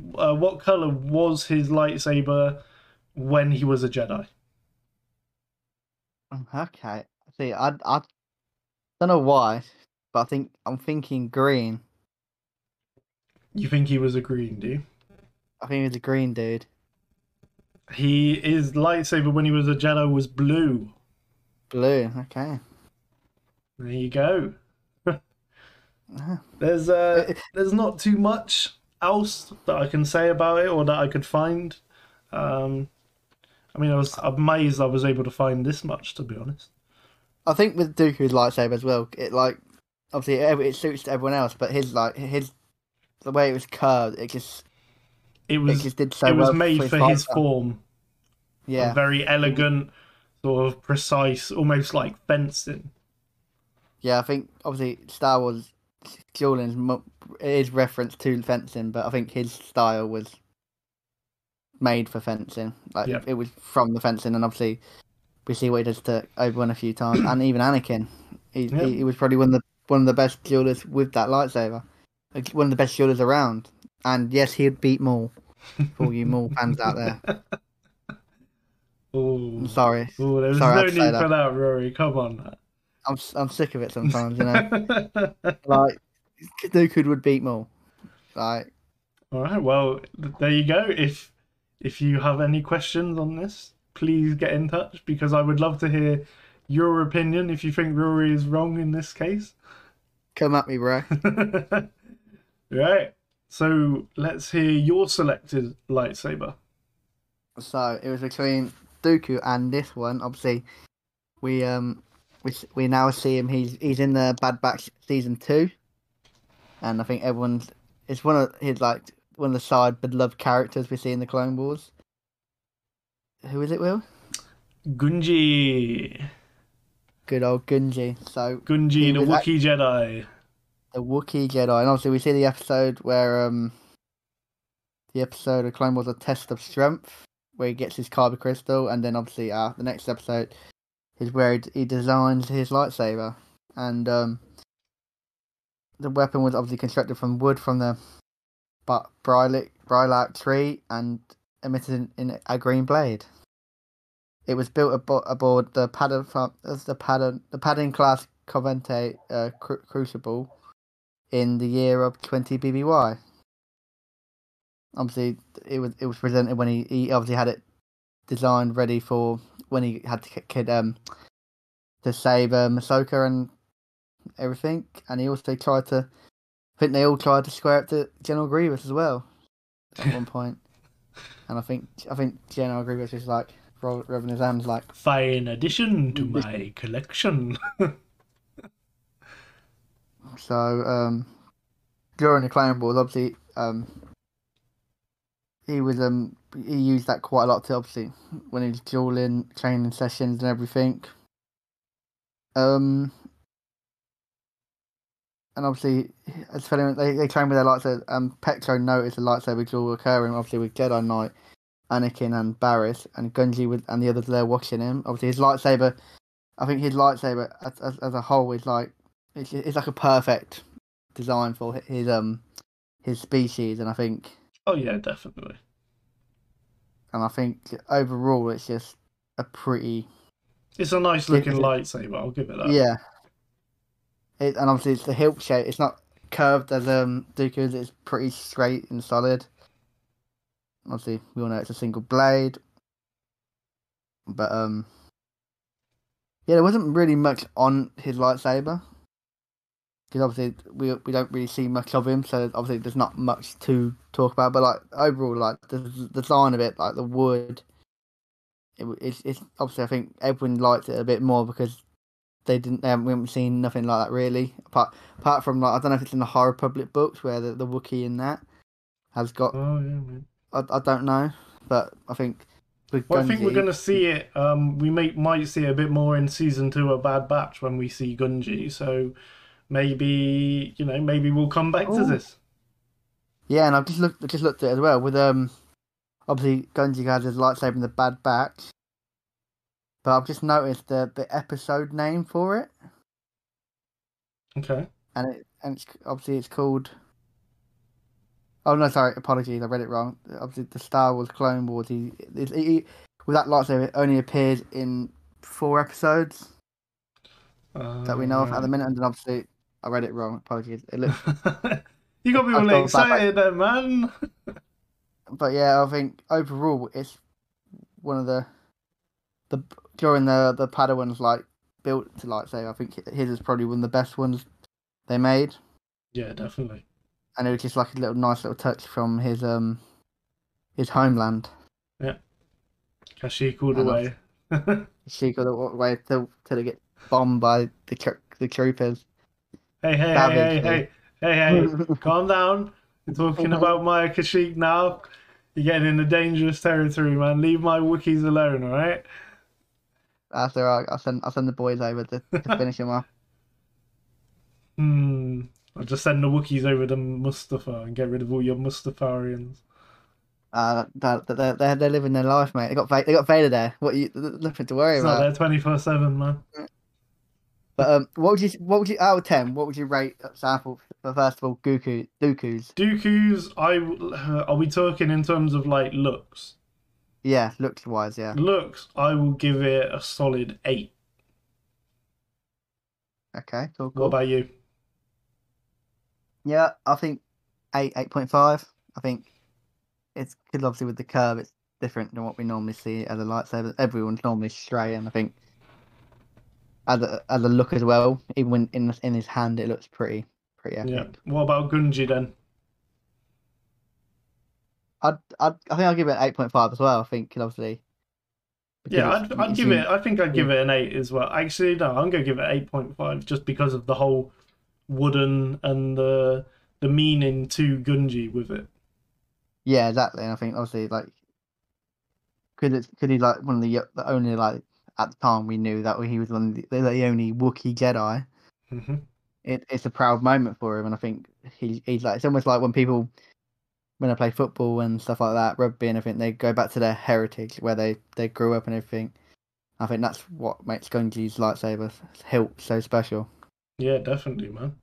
lightsaber when he was a Jedi? Okay. See, I don't know why, but I'm thinking green. You think he was a green dude? I think he was a green dude. His lightsaber when he was a Jedi was blue. Blue. Okay. There you go. There's not too much else that I can say about it or that I could find. I mean, I was amazed I was able to find this much, to be honest. I think with Dooku's lightsaber as well, it obviously it suits to everyone else, but his the way it was curved, it was made for his form. Yeah, a very elegant, sort of precise, almost like fencing. Yeah, I think obviously Star Wars dueling is reference to fencing, but I think his style was made for fencing. It was from the fencing, and obviously we see what he does to Obi-Wan a few times, and even Anakin. He was probably one of the best duelers with that lightsaber, one of the best duelers around. And yes, he'd beat Maul. For all you Maul fans out there. Ooh. I'm sorry. Ooh, there's no need for that, Rory. Come on. I'm sick of it sometimes, you know. Dooku would beat Maul. All right, well, there you go. If you have any questions on this, please get in touch, because I would love to hear your opinion. If you think Rory is wrong in this case, come at me, bro. Right. So let's hear your selected lightsaber. So it was between Dooku and this one. Obviously, we now see him. He's in the Bad Batch season 2, and I think it's one of the side beloved characters we see in the Clone Wars. Who is it, Will? Gungi. Good old Gungi. So Gungi, the Wookiee Jedi. The Wookiee Jedi, and obviously we see the episode where the episode of Clone Wars, A Test of Strength, where he gets his kyber crystal, and then obviously the next episode is where he designs his lightsaber. And the weapon was obviously constructed from wood from the Brylark tree and emitted in a green blade. It was built aboard the Paddington class Covente Crucible in the year of 20 BBY. Obviously, it was presented when he obviously had it designed ready for when he had to save Ahsoka and everything, and he also tried to. I think they all tried to square up to General Grievous as well at one point, and I think General Grievous was rubbing his hands like, "Fine addition to my collection." So during the Clone Wars, obviously he used that quite a lot to obviously when he was dueling, training sessions and everything. And obviously as they trained with their lightsaber. Petro noticed a lightsaber duel occurring, obviously with Jedi Knight Anakin and Barris, and Gungi and the others there watching him. Obviously his lightsaber, I think his lightsaber as a whole is it's like a perfect design for his species, and I think. Oh yeah, definitely. And I think overall, it's just a pretty... It's a nice looking lightsaber, I'll give it that. Yeah. It, and obviously it's the hilt shape. It's not curved as Dooku's. It's pretty straight and solid. Obviously, we all know it's a single blade. But, yeah, there wasn't really much on his lightsaber. Because obviously we don't really see much of him, so obviously there's not much to talk about. But like overall, like the design of it, like the wood, it's obviously I think everyone liked it a bit more because we haven't seen nothing like that really. Apart from like I don't know if it's in the High Republic books where the Wookiee in that has got. Oh yeah, man. I don't know, but I think. Well, I think we're going to see it. We might see it a bit more in season 2 of Bad Batch when we see Gungi. So. Maybe maybe we'll come back to this. Yeah, and I've just looked at it as well. With obviously Gungi has his lightsaber in the Bad Batch, but I've just noticed the episode name for it. Okay. And it's called. Oh no, sorry, apologies, I read it wrong. Obviously, the Star Wars Clone Wars. He with that lightsaber it only appears in 4 episodes that we know of at the minute, and then obviously. I read it wrong. Apologies. It looks. You got me all excited, then, man. But yeah, I think overall it's one of the during the Padawans like built to lightsaber. I think his is probably one of the best ones they made. Yeah, definitely. And it was just like a nice little touch from his homeland. Yeah, Kashyyyk all the way. Kashyyyk all the way till they get bombed by the troopers. Hey, calm down. You're talking about my Kashyyyk now. You're getting into dangerous territory, man. Leave my Wookiees alone, all right? That's all right. I'll send the boys over to finish him off. I'll just send the Wookiees over to Mustafar and get rid of all your Mustafarians. They're living their life, mate. They got Vader there. Nothing to worry about. It's not there 24/7, man. But what would you out of 10? What would you rate? First of all, Dooku's. Dooku's. Are we talking in terms of like looks? Yeah, looks wise. Yeah. Looks. I will give it a solid 8. Okay. Cool. What about you? Yeah, I think 8.5. I think it's because obviously with the curve, it's different than what we normally see as a lightsaber. Everyone's normally straight, and I think. As a look as well, even when in his hand, it looks pretty epic. Yeah. What about Gungi then? I think I'll give it an 8.5 as well. I think obviously. Yeah, I'd give it. I think I'd give it an 8 as well. Actually, no, I'm gonna give it 8.5 just because of the whole wooden and the meaning to Gungi with it. Yeah, exactly. And I think obviously like could he like one of the only like. At the time, we knew that he was the only Wookiee Jedi. Mm-hmm. It's a proud moment for him, and I think he's like it's almost like when I play football and stuff like that, rugby, and I think they go back to their heritage where they grew up and everything. I think that's what makes Gungi's lightsaber hilt so special. Yeah, definitely, man.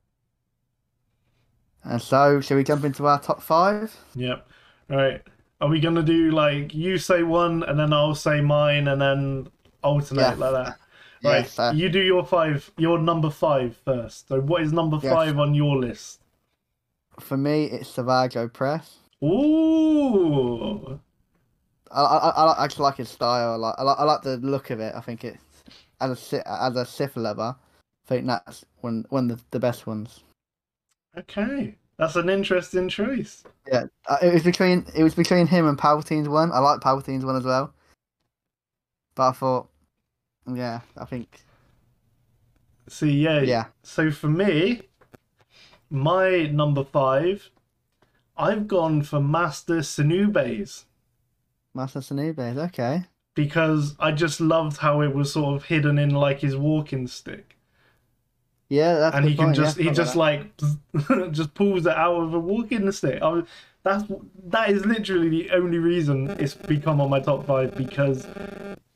And so, shall we jump into our top 5? Yep. Right. Are we gonna do like you say one, and then I'll say mine, and then? Alternate yes. Like that. Right, yes, you do your number 5 first. So what is number 5 on your list? For me, it's Savage Press. Ooh! I actually like his style. I like the look of it. I think it's, as a Sith lover, I think that's one of the best ones. Okay. That's an interesting choice. Yeah. It was between him and Palpatine's one. I like Palpatine's one as well. But I thought, yeah, I think. See, yeah. So for me, my number 5, I've gone for Master Sinube's. Master Sinube's, okay. Because I just loved how it was sort of hidden in like his walking stick. Yeah, that's. And he can just pulls it out of a walking stick. That is literally the only reason it's become on my top 5 because.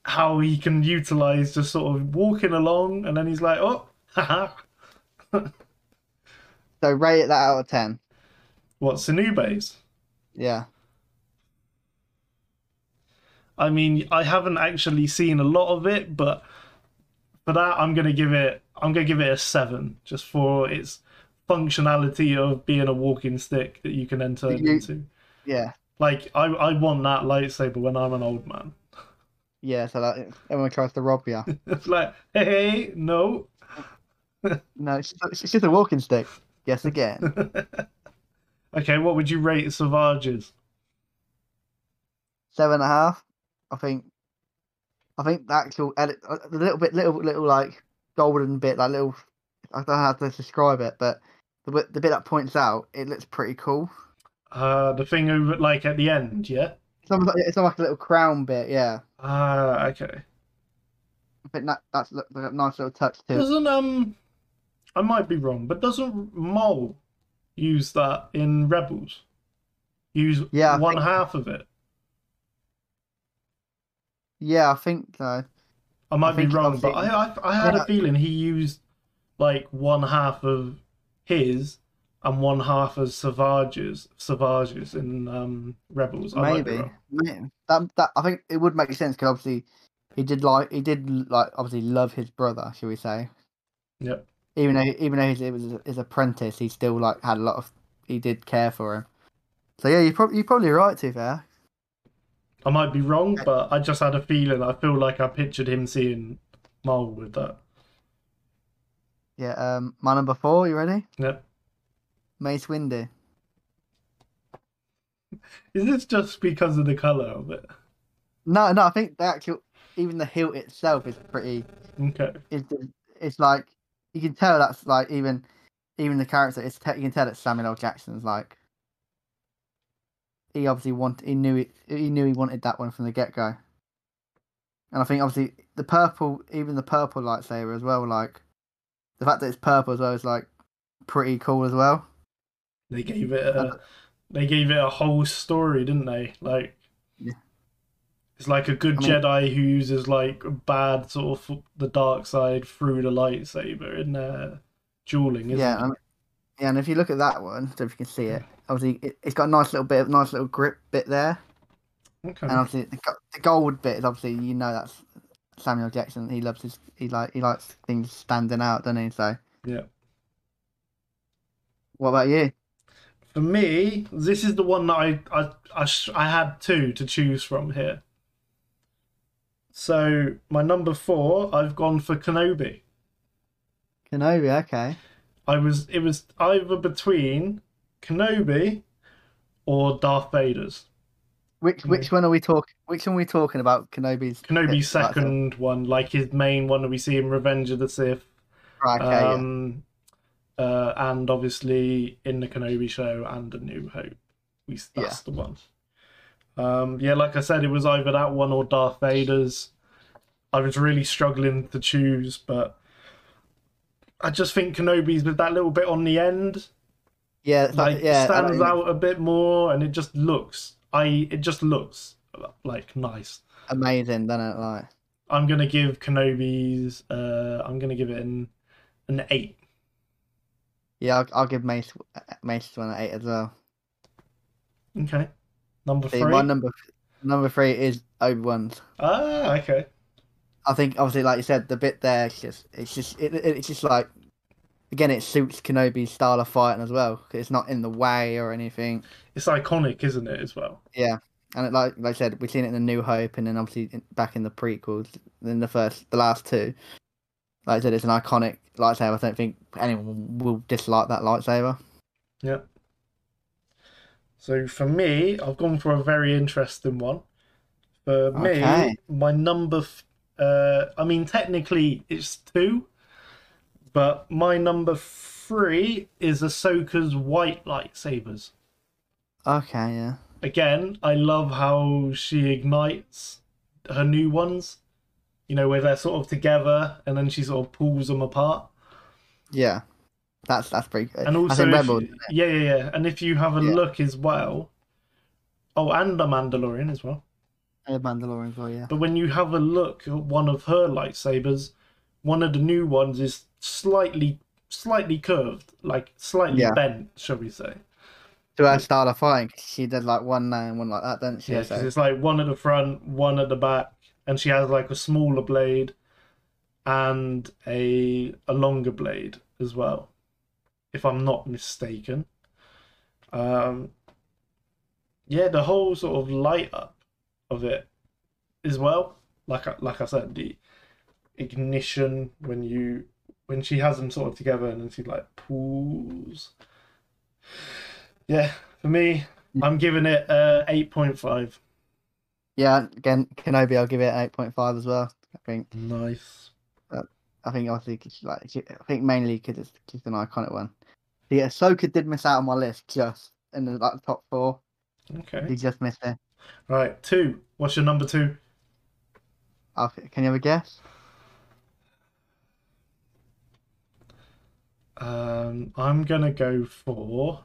How he can utilize just sort of walking along, and then he's like, oh, haha. So rate that out of 10. What, Sinube's? Yeah. I mean, I haven't actually seen a lot of it, but for that, I'm gonna give it a 7, just for its functionality of being a walking stick that you can enter into. Yeah. Like, I want that lightsaber when I'm an old man. Yeah, so that everyone tries to rob you. It's like, hey, no. No, it's just a walking stick. Yes, again. Okay, what would you rate Savage's? 7.5. I think the actual edit, the little like golden bit, like little, I don't know how to describe it, but the bit that points out, it looks pretty cool. The thing over like at the end, yeah. It's not like a little crown bit, yeah. Okay. I think that's a nice little touch too. Doesn't I might be wrong, but doesn't Maul use that in Rebels? Use one half of it. Yeah, I think so. I might be wrong, but I had a feeling he used like one half of his and one half of Savage's in Rebels. Maybe. I think it would make sense because obviously he did obviously love his brother, shall we say? Yep. Even though he was his apprentice, he still like had a lot of, he did care for him. So yeah, you're probably right to be fair. I might be wrong, but I just had a feeling. I feel like I pictured him seeing Maul with that. Yeah, my number 4, you ready? Yep. Mace Windu. Is this just because of the colour of it? No, I think the actual, even the hilt itself is pretty... Okay. It's like, you can tell that's like, even the character, you can tell it's Samuel L. Jackson's like... He obviously wanted that one from the get go, and I think obviously the purple lightsaber as well. Like the fact that it's purple as well is like pretty cool as well. They gave it a whole story, didn't they? Like, yeah. It's like a good Jedi who uses like bad sort of the dark side through the lightsaber in dueling, isn't it? Yeah, and if you look at that one, I don't know if you can see it. Obviously, it's got a nice little grip bit there. Okay. And obviously, the gold bit is obviously, you know, that's Samuel Jackson. He loves his, he likes things standing out, doesn't he? So yeah. What about you? For me, this is the one that I had 2 to choose from here. So my number 4, I've gone for Kenobi. Kenobi, okay. It was either between Kenobi or Darth Vader's. Which one are we talking? Which one are we talking about? Kenobi's second one, like his main one that we see in Revenge of the Sith. Right. Okay, yeah. And obviously in the Kenobi show and A New Hope, that's the one. Yeah, like I said, it was either that one or Darth Vader's. I was really struggling to choose, but I just think Kenobi's with that little bit on the end. Yeah, stands out a bit more, and it just looks. It just looks like nice, amazing, doesn't it? Like, I'm gonna give Kenobi's. I'm gonna give it an 8. Yeah, I'll give Mace one an 8 as well. Okay, number 3. My number 3 is Obi-Wan's. Ah, okay. I think obviously, like you said, the bit there, it's just like. Again, it suits Kenobi's style of fighting as well. It's not in the way or anything. It's iconic, isn't it, as well? Yeah. And it, like I said, we've seen it in The New Hope and then obviously back in the prequels, in the last 2. Like I said, it's an iconic lightsaber. I don't think anyone will dislike that lightsaber. Yeah. So for me, I've gone for a very interesting one. For me, my number... I mean, technically, it's 2. But my number 3 is Ahsoka's white lightsabers. Okay, yeah. Again, I love how she ignites her new ones. You know, where they're sort of together and then she sort of pulls them apart. Yeah, that's pretty good. And also, yeah. And if you have a look as well, and the Mandalorian as well. And the Mandalorian as well, yeah. But when you have a look at one of her lightsabers, one of the new ones is slightly curved, like slightly bent, shall we say. to her style of fighting. She did like one now and one like that, didn't she? Yeah, so it's like one at the front, one at the back, and she has like a smaller blade and a longer blade as well, if I'm not mistaken. Yeah, the whole sort of light up of it as well. Like I said, the ignition when she has them sort of together and then she like pulls. Yeah, for me, I'm giving it 8.5. Yeah, again, Kenobi, I'll give it 8.5 as well. I think nice. I think mainly because it's an iconic one. Yeah, Ahsoka did miss out on my list, just in the like top 4. Okay, he just missed it. Right, 2. What's your number 2? Can you have a guess? I'm gonna go for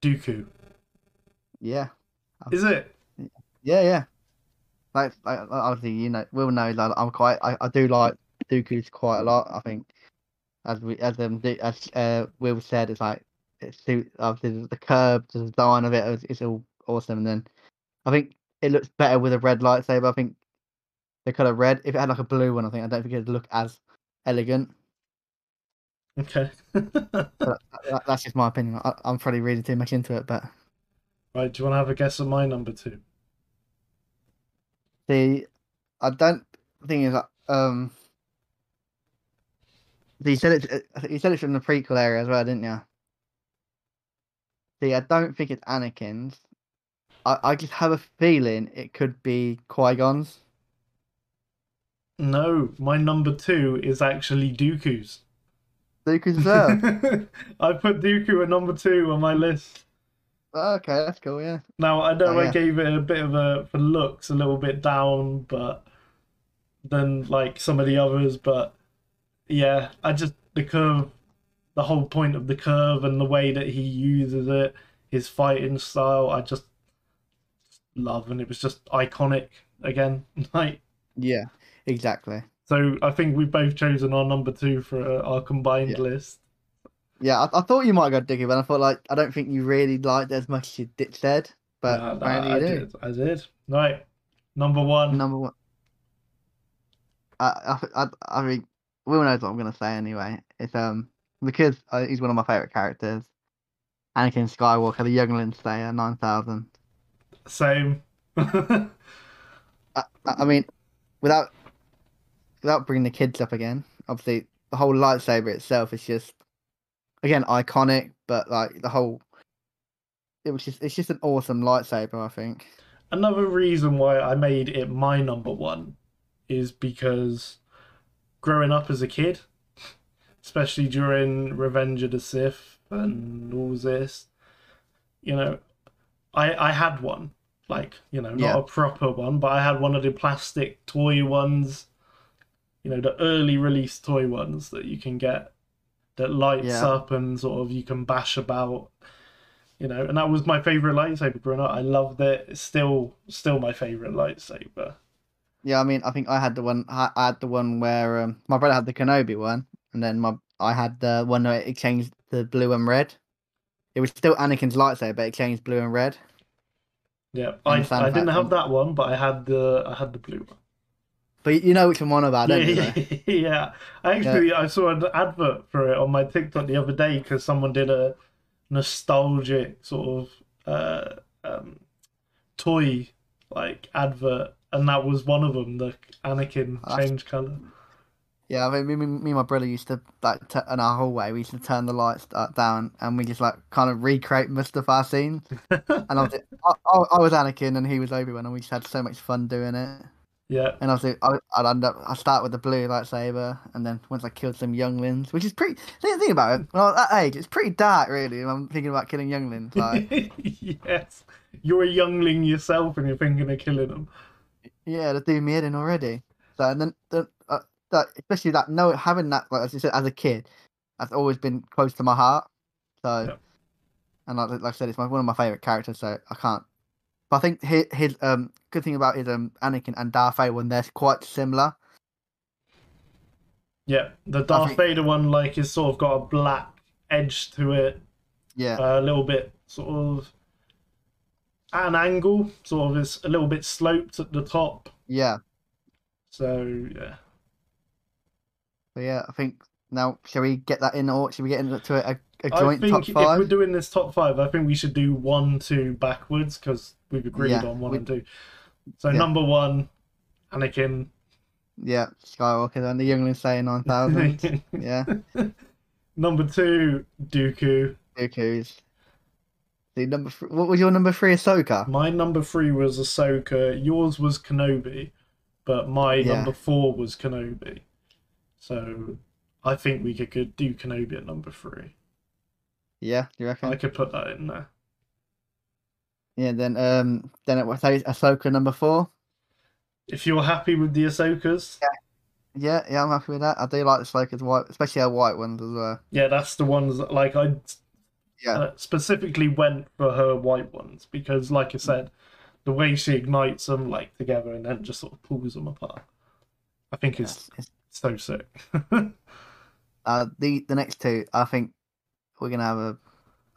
Dooku. Yeah. Is it? Yeah, yeah. Like obviously, you know, we'll know. Like, I do like Dooku's quite a lot. I think, as Will said, it's like it suits obviously the curve, the design of it. It's all awesome. And then I think it looks better with a red lightsaber. I think the color red. If it had like a blue one, I don't think it'd look as elegant. Okay. That's just my opinion. I'm probably reading too much into it, but. Right, do you want to have a guess on my number 2? See, I don't think is you said it's from the prequel area as well, didn't you? See, I don't think it's Anakin's. I just have a feeling it could be Qui-Gon's. No, my number 2 is actually Dooku's. Dooku's there. I put Dooku at number 2 on my list. Okay, that's cool, yeah. Now, I know I gave it a bit of a, for looks, a little bit down, but then like some of the others, but yeah, the curve, the whole point of the curve and the way that he uses it, his fighting style, I just love, and it was just iconic again. Like, yeah, exactly. So I think we've both chosen our number 2 for our combined list. Yeah, I thought you might go Dooku, but I thought like I don't think you really liked it as much as you said. But no, apparently I did. Right, number 1. Number 1. I mean, Will knows what I'm gonna say anyway. It's because he's one of my favorite characters. Anakin Skywalker, the Youngling Slayer, 9000. Same. I mean, without bringing the kids up again, obviously the whole lightsaber itself is just. Again, iconic, but like it's just an awesome lightsaber, I think. Another reason why I made it my number 1 is because growing up as a kid, especially during Revenge of the Sith and all this, you know, I had one. Like, you know, not a proper one, but I had one of the plastic toy ones, you know, the early release toy ones that you can get. That lights up and sort of you can bash about, you know, and that was my favourite lightsaber growing up. I loved it. It's still my favourite lightsaber. Yeah, I mean, I think I had the one. I had the one where my brother had the Kenobi one, and then I had the one where it changed the blue and red. It was still Anakin's lightsaber, but it changed blue and red. Yeah, I didn't have that one, but I had the blue one. But you know which I'm on about, don't you? Yeah. I saw an advert for it on my TikTok the other day because someone did a nostalgic sort of toy like advert, and that was one of them. The Anakin changed colour. Yeah, I mean, me and my brother used to like in our hallway. We used to turn the lights down, and we just like kind of recreate Mustafar scenes. And I was Anakin, and he was Obi-Wan, and we just had so much fun doing it. Yeah, and obviously I start with the blue lightsaber, and then once I killed some younglings, which is pretty. Think about it. When I was that age, it's pretty dark, really. When I'm thinking about killing younglings. Like, yes, you're a youngling yourself, and you're thinking of killing them. Yeah, they're doing me in already. So, and then especially that having that, like as you said, as a kid, that's always been close to my heart. So, and like I said, it's one of my favorite characters. So I can't. But I think his good thing about his Anakin and Darth Vader one, they're quite similar. Yeah, the Darth Vader one like is sort of got a black edge to it. Yeah. A little bit sort of at an angle, sort of it's a little bit sloped at the top. Yeah. So, yeah. But yeah, I think now, shall we get that in, or should we get into a joint top five? I think if we're doing this top five, I think we should do 1, 2 backwards, because we've agreed on 1 and 2. So yeah. Number 1, Anakin. Yeah, Skywalker, and the Youngling saying 9,000. Yeah. Number 2, Dooku. Dooku's. The number three, what was your number 3, Ahsoka? My number 3 was Ahsoka. Yours was Kenobi, but my number 4 was Kenobi. So I think we could do Kenobi at number 3. Yeah, do you reckon? I could put that in there. Yeah, then it was Ahsoka number 4. If you're happy with the Ahsokas. Yeah, I'm happy with that. I do like the Ahsokas, white, especially our white ones as well. Yeah, that's the ones that, like, I... Yeah. Specifically went for her white ones because, like I said, the way she ignites them like together and then just sort of pulls them apart, I think is so sick. The next two, I think we're gonna have a.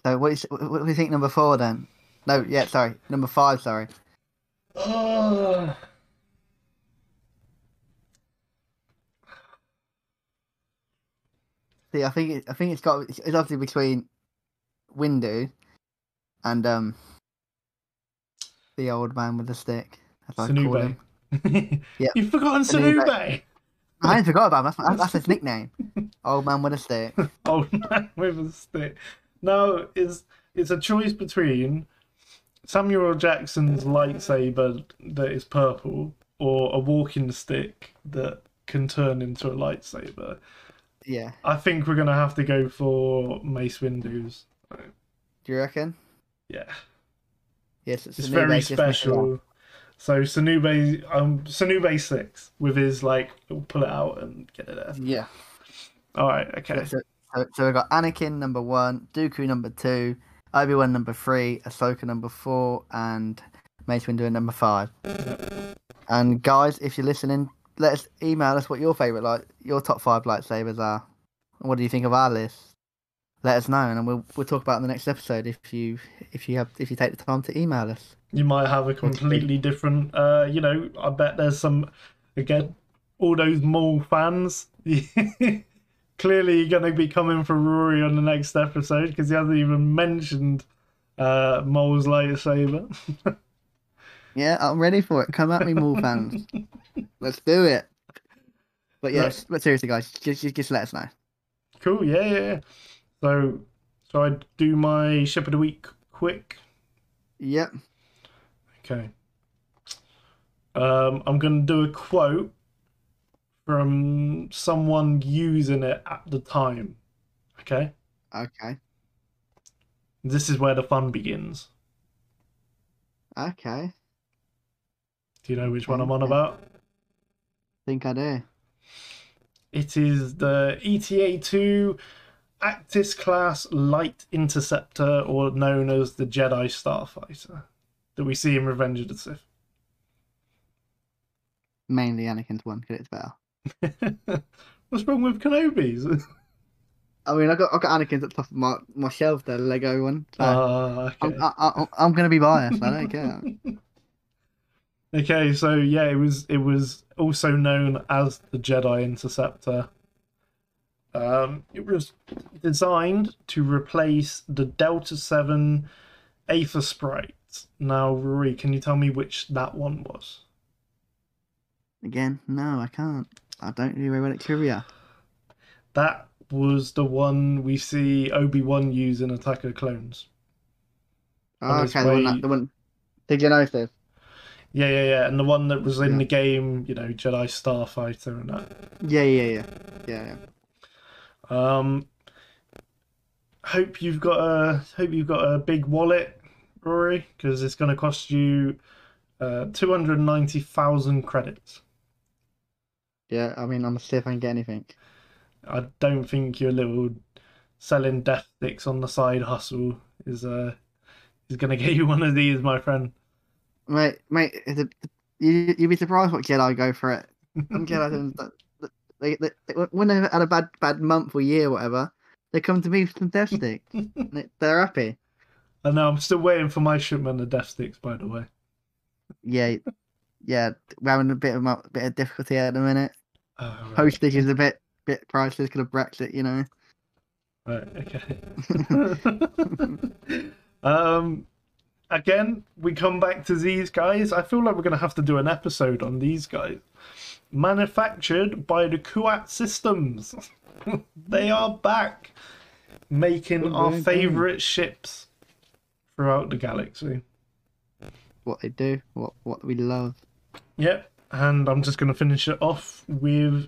So what do you think number 4 then? No, yeah, sorry, number 5. Sorry. See, I think it's got. It's obviously between Windu and the old man with the stick. Sinube. Yeah. You've forgotten Sinube. I didn't forget about him. That's his nickname. Old man with a stick. Old man with a stick. No, it's a choice between Samuel Jackson's lightsaber that is purple or a walking stick that can turn into a lightsaber. Yeah. I think we're gonna have to go for Mace Windu's. Do you reckon? Yeah. Yes, it's very special. So Sinube 6 with his like he'll pull it out and get it there. Yeah. All right. Okay. So we got Anakin number 1, Dooku number 2, Obi-Wan number 3, Ahsoka number 4, and Mace Windu number 5. Yep. And guys, if you're listening, let us email us what your favorite your top 5 lightsabers are. What do you think of our list? Let us know, and we'll talk about it in the next episode if you take the time to email us. You might have a completely different, you know. I bet there's some again, all those Maul fans. Clearly, you're going to be coming for Rory on the next episode because he hasn't even mentioned Maul's lightsaber. Yeah, I'm ready for it. Come at me, Maul fans. Let's do it. But yes, right. But seriously, guys, just let us know. Cool. Yeah. So I do my ship of the week quick. Yep. Okay. I'm going to do a quote from someone using it at the time. Okay? Okay. This is where the fun begins. Okay. Do you know which one I'm on about? I think I do. It is the ETA-2... Actis class light interceptor, or known as the Jedi Starfighter, that we see in Revenge of the Sith. Mainly Anakin's one, because it's better. What's wrong with Kenobi's? I mean, I got Anakin's at the top of my shelf, the Lego one. So okay. I'm gonna be biased. I don't care. Okay, so yeah, it was also known as the Jedi Interceptor. It was designed to replace the Delta 7 Aether Sprite. Now, Rory, can you tell me which that one was? Again, no, I can't. I don't really remember trivia. That was the one we see Obi-Wan use in Attack of the Clones. Oh, okay, the one. Did you know this? Yeah, and the one that was in the game, you know, Jedi Starfighter and that. Yeah. Hope you've got a big wallet, Rory, because it's going to cost you 290,000 credits. Yeah, I mean, I'm going to see if I can get anything. I don't think your little selling death sticks on the side hustle is going to get you one of these, my friend. Mate, you'd be surprised what Jedi go for it. I'm Jedi. When they've had a bad month or year or whatever, They come to me for some death stick. They're happy. I know. I'm still waiting for my shipment of death sticks, by the way. Yeah, yeah. We're having a bit of difficulty at the minute. Oh, right. Postage is a bit priceless because of Brexit, you know. Right. Okay. Again, we come back to these guys. I feel like we're going to have to do an episode on these guys. Manufactured by the Kuat Systems. They are back, making our favourite ships throughout the galaxy. What they do, what we love. Yep, and I'm just going to finish it off. We've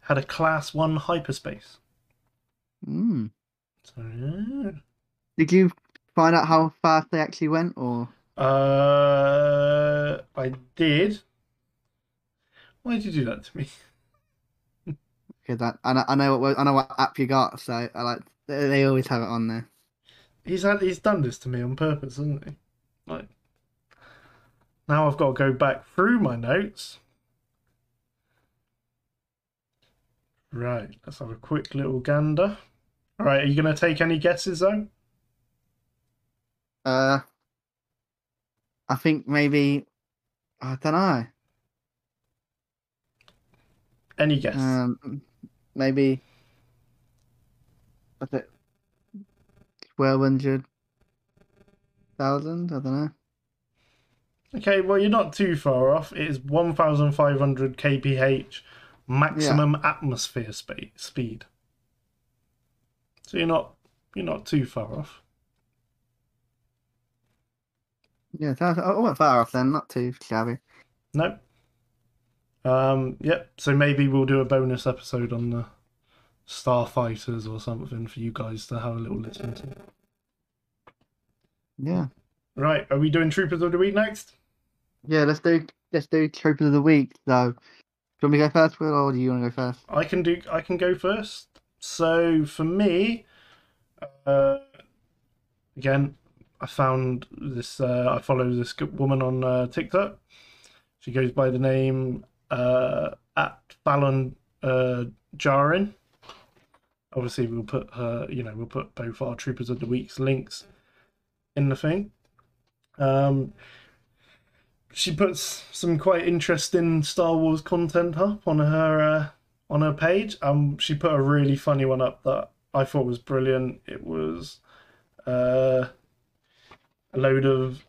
had a Class 1 hyperspace. Mm. So, yeah. Did you find out how fast they actually went, or? I did. Why did you do that to me? Because I know what app you got, so I like they always have it on there. He's done this to me on purpose, hasn't he? Like, now I've got to go back through my notes. Right, let's have a quick little gander. All right, are you going to take any guesses though? I think maybe, I don't know. Any guess? Maybe, what's it? 1,200,000? I don't know. Okay, well, you're not too far off. It is 1,500 kph maximum atmosphere speed. So you're not too far off. Yeah, I went far off then, not too shabby. No. Yep, so maybe we'll do a bonus episode on the Starfighters or something for you guys to have a little listen to. Yeah. Right, are we doing Troopers of the Week next? Yeah, let's do Troopers of the Week. So, do you want me to go first, Will, or do you want to go first? I can go first. So, for me, again, I found this, I follow this woman on TikTok. She goes by the name at Fallon Jarin. Obviously, we'll put her, we'll put both our Troopers of the Week's links in the thing. She puts some quite interesting Star Wars content up on her page. She put a really funny one up that I thought was brilliant. It was a load of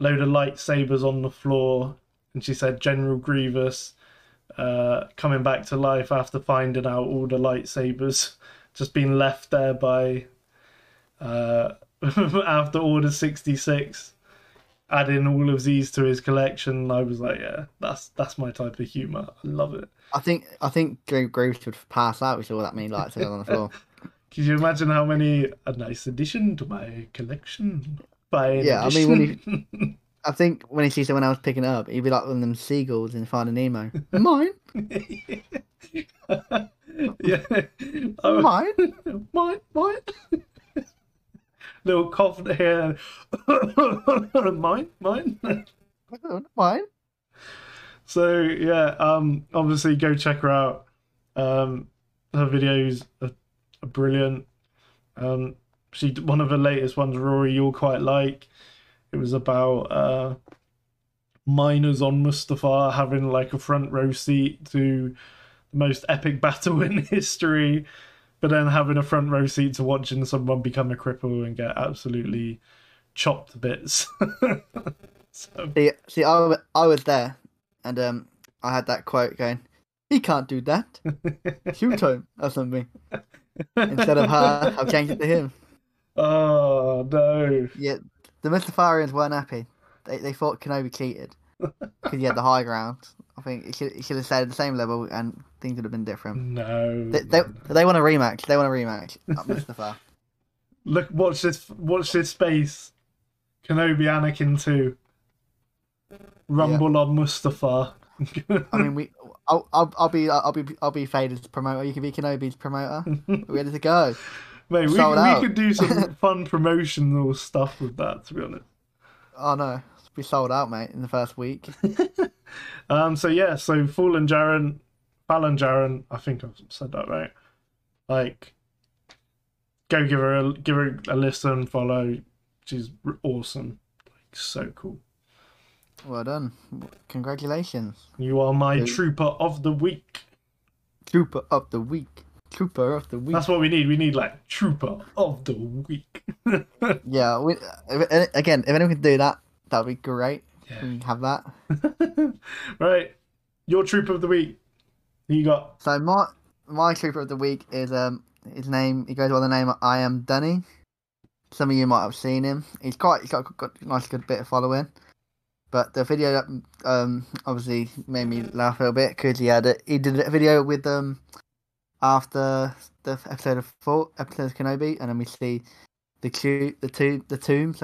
lightsabers on the floor, and she said General Grievous coming back to life after finding out all the lightsabers just being left there by after Order 66, adding all of these to his collection. I was like, yeah, that's my type of humour. I love it. I think Grievous would pass out with all that many lightsabers on the floor. Could you imagine how many? A nice addition to my collection. I mean, I think when he sees someone else picking it up, he'd be like one of them seagulls in Finding Nemo. Mine. Yeah. Mine. Little cough here. Mine. So yeah, obviously go check her out. Her videos are brilliant. One of the latest ones, Rory, you'll quite like. It was about miners on Mustafar having like a front row seat to the most epic battle in history, but then having a front row seat to watching someone become a cripple and get absolutely chopped to bits. So. See, I was there, and I had that quote going, "He can't do that. Shoot him," or something. Instead of her, I've changed it to him. Oh, no. Yeah, the Mustafarians weren't happy. They thought Kenobi cheated because he had the high ground. I think he should have stayed at the same level and things would have been different. No. They want a rematch. They want a rematch at Mustafar. Look, watch this space. Kenobi Anakin 2. Rumble on Mustafar. I mean, I'll be Vader's promoter. You can be Kenobi's promoter. Where does it go? Mate, we could do some fun promotional stuff with that, to be honest. Oh no, we sold out, mate, in the first week. So Fallen Jarin, I think I've said that right. Like, go give her a listen, follow. She's awesome, like, so cool. Well done, congratulations. You are my trooper of the week. Trooper of the week. Trooper of the week. That's what we need. We need like trooper of the week. Yeah. If anyone can do that, that'd be great. Yeah. We have that. Right. Your trooper of the week. Who you got? So my trooper of the week is his name. He goes by the name of I Am Dunny. Some of you might have seen him. He's got a nice good bit of following. But the video that obviously made me laugh a little bit because he did a video with after the episode of Kenobi, and then we see the tomb.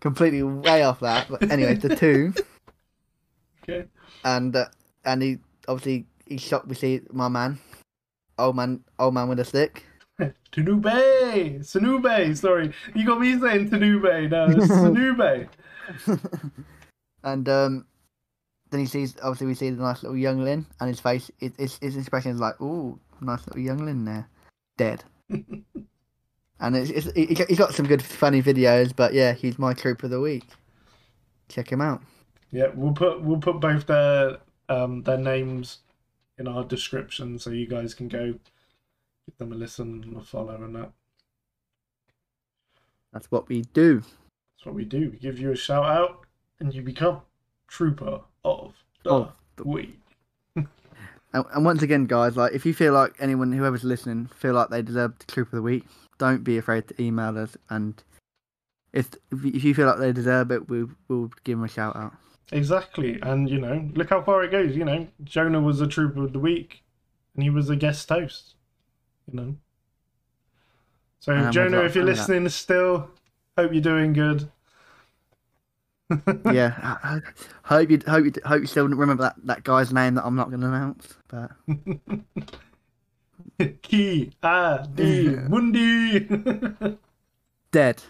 Completely way off that, but anyway, the tomb. Okay. And he obviously we see my man, old man with a stick. Sinube, sorry, you got me saying Sinube. No, it's Sinube. And then we see the nice little youngling, and his face, his expression is like, "Ooh, nice little youngling there, dead." And he's got some good funny videos, but yeah, he's my trooper of the week. Check him out. Yeah, we'll put both their names in our description, so you guys can go give them a listen and a follow and that. That's what we do. That's what we do. We give you a shout out and you become trooper of the week. And once again, guys, like, if you feel like anyone, whoever's listening, feel like they deserve the trooper of the week, don't be afraid to email us. And if you feel like they deserve it, we'll give them a shout out. Exactly. And, you know, look how far it goes. You know, Jonah was a trooper of the week and he was a guest host. You know, so Jonah, if you're listening still, hope you're doing good. Yeah, I hope you still remember that guy's name that I'm not going to announce. But Ki A D Mundi dead.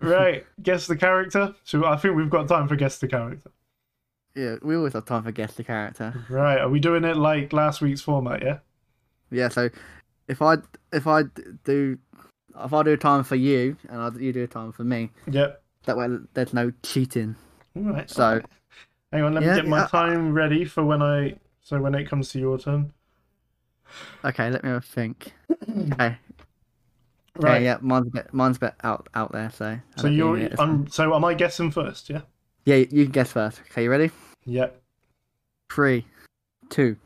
Right, guess the character. So I think we've got time for guess the character. Yeah, we always have time for guess the character. Right, are we doing it like last week's format, yeah? Yeah, so if I do time for you and you do time for me. Yep. That way there's no cheating. All right. So hang on, let me get my time ready for when it comes to your turn. Okay, let me have a think. Okay. Right. Okay, yeah, mine's a bit out there, so. So am I guessing first, yeah? Yeah, you can guess first. Okay, you ready? Yep. 3, 2,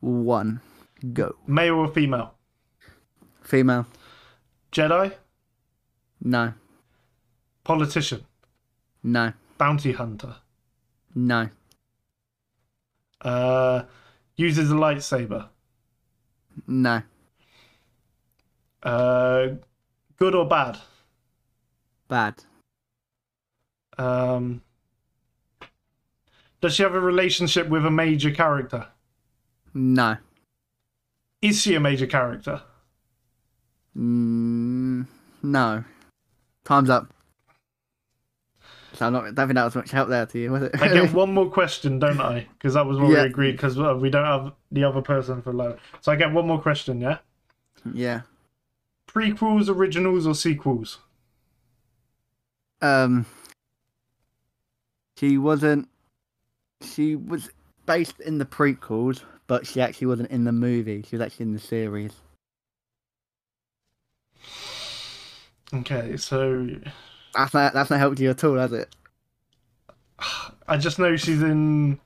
1, go. Male or female? Female. Jedi? No. Politician? No. Bounty hunter? No. Uses a lightsaber? No. Good or bad? Bad. Does she have a relationship with a major character? No. Is she a major character? No. Time's up. So I don't think that was much help there to you, was it? I get one more question, don't I? Because that was what we agreed, because we don't have the other person for low. So I get one more question, yeah? Yeah. Prequels, originals, or sequels? She was based in the prequels, but she actually wasn't in the movie. She was actually in the series. Okay, so that's not helped you at all, has it? I just know she's in.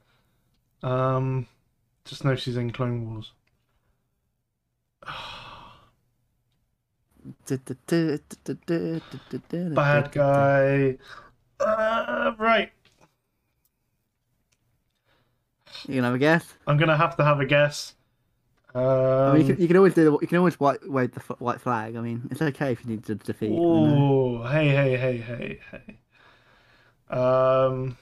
Just know she's in Clone Wars. Bad guy. Right. You can have a guess. I'm gonna have to have a guess. I mean, you can always do. You can always wave the white flag. I mean, it's okay if you need to defeat. Oh, hey! I'm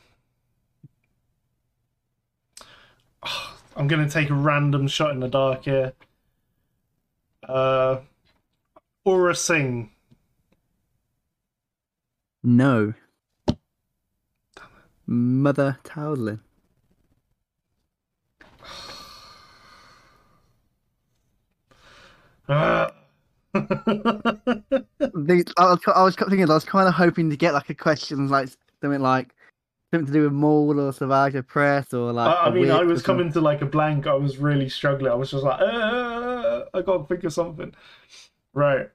gonna take a random shot in the dark here. Aura Singh. No. Damn it. Mother Towlin. I was kind of hoping to get like a question, like something to do with Maul or Savage Press or like. I mean, I was coming to like a blank. I was really struggling. I was just like, I gotta think of something. Right.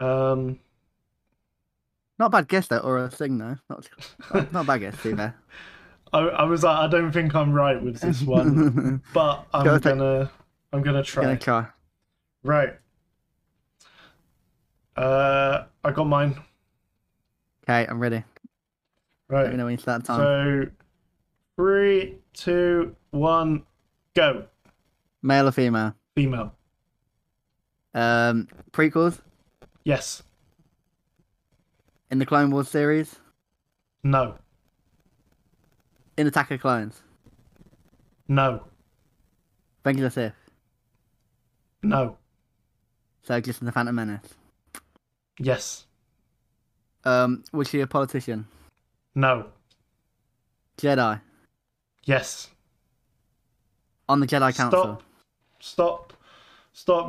Not a bad guess though, or a thing though. Not a bad guess either. I was like, I don't think I'm right with this one, but I'm gonna try. Right. I got mine. Okay, I'm ready. Right. Let me know when you start time. So, 3, 2, 1, go. Male or female? Female. Prequels? Yes. In the Clone Wars series? No. In Attack of Clones? No. Revenge of the Sith? No. So just in the Phantom Menace? Yes. Was she a politician? No. Jedi? Yes. On the Jedi Council? Stop.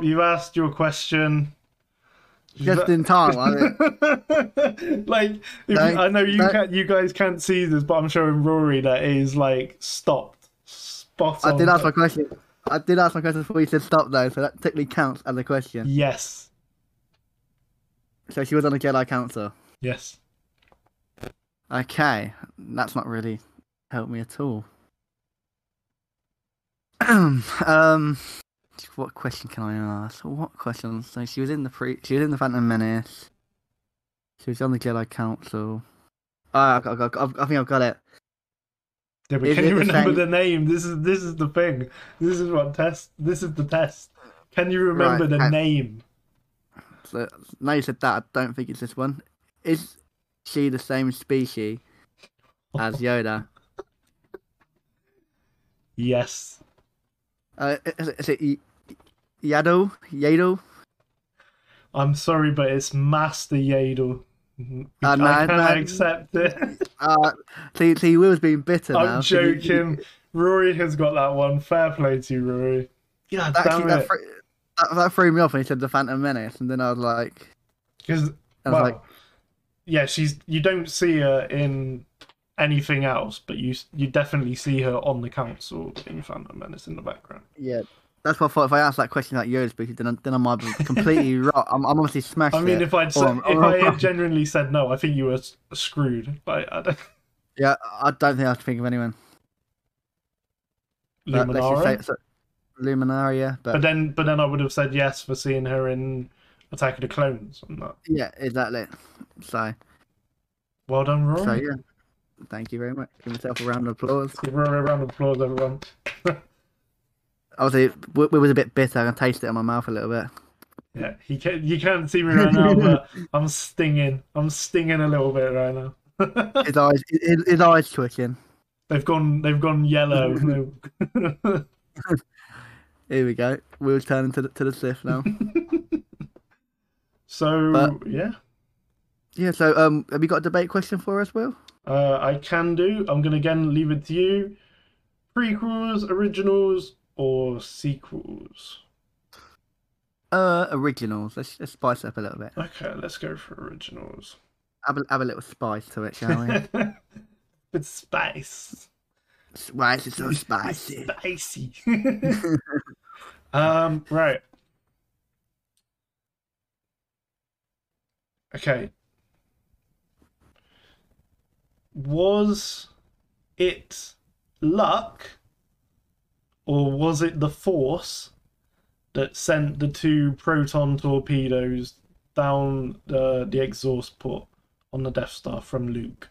You asked your question. Just in time, I know you guys can't see this, but I'm showing Rory that it is like stopped. Spot on. I did ask my question. I did ask my question before you said stop though, so that technically counts as a question. Yes. So she was on the Jedi Council. Yes. Okay, that's not really helped me at all. What question can I ask? What question? So she was in the she was in the Phantom Menace. She was on the Jedi Council. Oh, I think I've got it. Yeah, but can you remember the name? This is the thing. This is the test. Can you remember the name? So now you said that, I don't think it's this one. Is she the same species as Yoda? Yes. Is it Yaddle? I'm sorry, but it's Master Yaddle. I can't accept it. See, Will's being bitter now. I'm joking. Rory has got that one. Fair play to you, Rory. Yeah, that threw me off when he said the Phantom Menace, and then I was like, yeah, you don't see her in anything else, but you definitely see her on the council in Phantom Menace in the background. Yeah, that's what I thought. If I asked that question like yours, then I might be completely wrong. I'm obviously smashed. I mean, if I had genuinely said no, I think you were screwed. But I don't think I have to think of anyone. Luminaria, but then I would have said yes for seeing her in Attack of the Clones and that. Yeah, exactly. So, well done, Rory. So, yeah. Thank you very much. Give yourself a round of applause. Give Rory a round of applause, everyone. Obviously, we was a bit bitter. I can taste it in my mouth a little bit. Yeah, you can't see me right now, but I'm stinging. I'm stinging a little bit right now. his eyes twitching. They've gone yellow. Here we go. We'll turn into the Sith now. So have you got a debate question for us, Will? I can do. I'm gonna again leave it to you. Prequels, originals, or sequels? Originals. Let's spice it up a little bit. Okay, let's go for originals. Have a little spice to it, shall we? With spice. Spice is so spicy. It's spicy. Right. Okay. Was it luck or was it the Force that sent the two proton torpedoes down the exhaust port on the Death Star from Luke?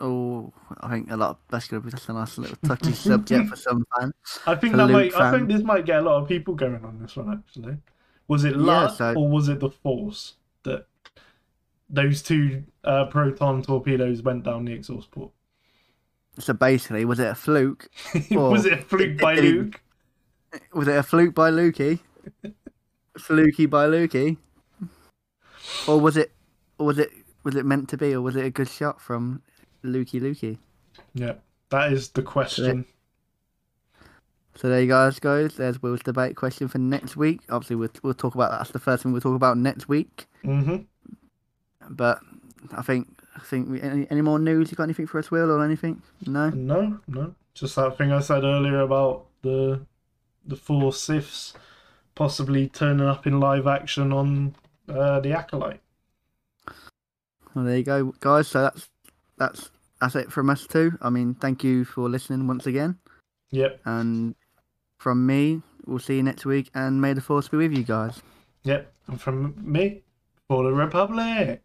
Oh, I think that's going to be just a nice little touchy subject for some fans. I think this might get a lot of people going on this one, actually. Was it luck or was it the Force that those two proton torpedoes went down the exhaust port? So basically, was it a fluke? Was it a fluke by Luke? Was it a fluke by Lukey? Flukey by Lukey? Or was it meant to be, or was it a good shot from Lukey? Yeah, that is the question. So there you guys. There's Will's debate question for next week. Obviously, we'll talk about that. That's the first thing we'll talk about next week. But I think any more news? You got anything for us, Will, or anything? No. No. Just that thing I said earlier about the four Siths possibly turning up in live action on the Acolyte. Well, there you go, guys. So that's it from us too. I mean, thank you for listening once again. Yep. And from me, we'll see you next week, and may the force be with you guys. Yep. And from me, for the Republic.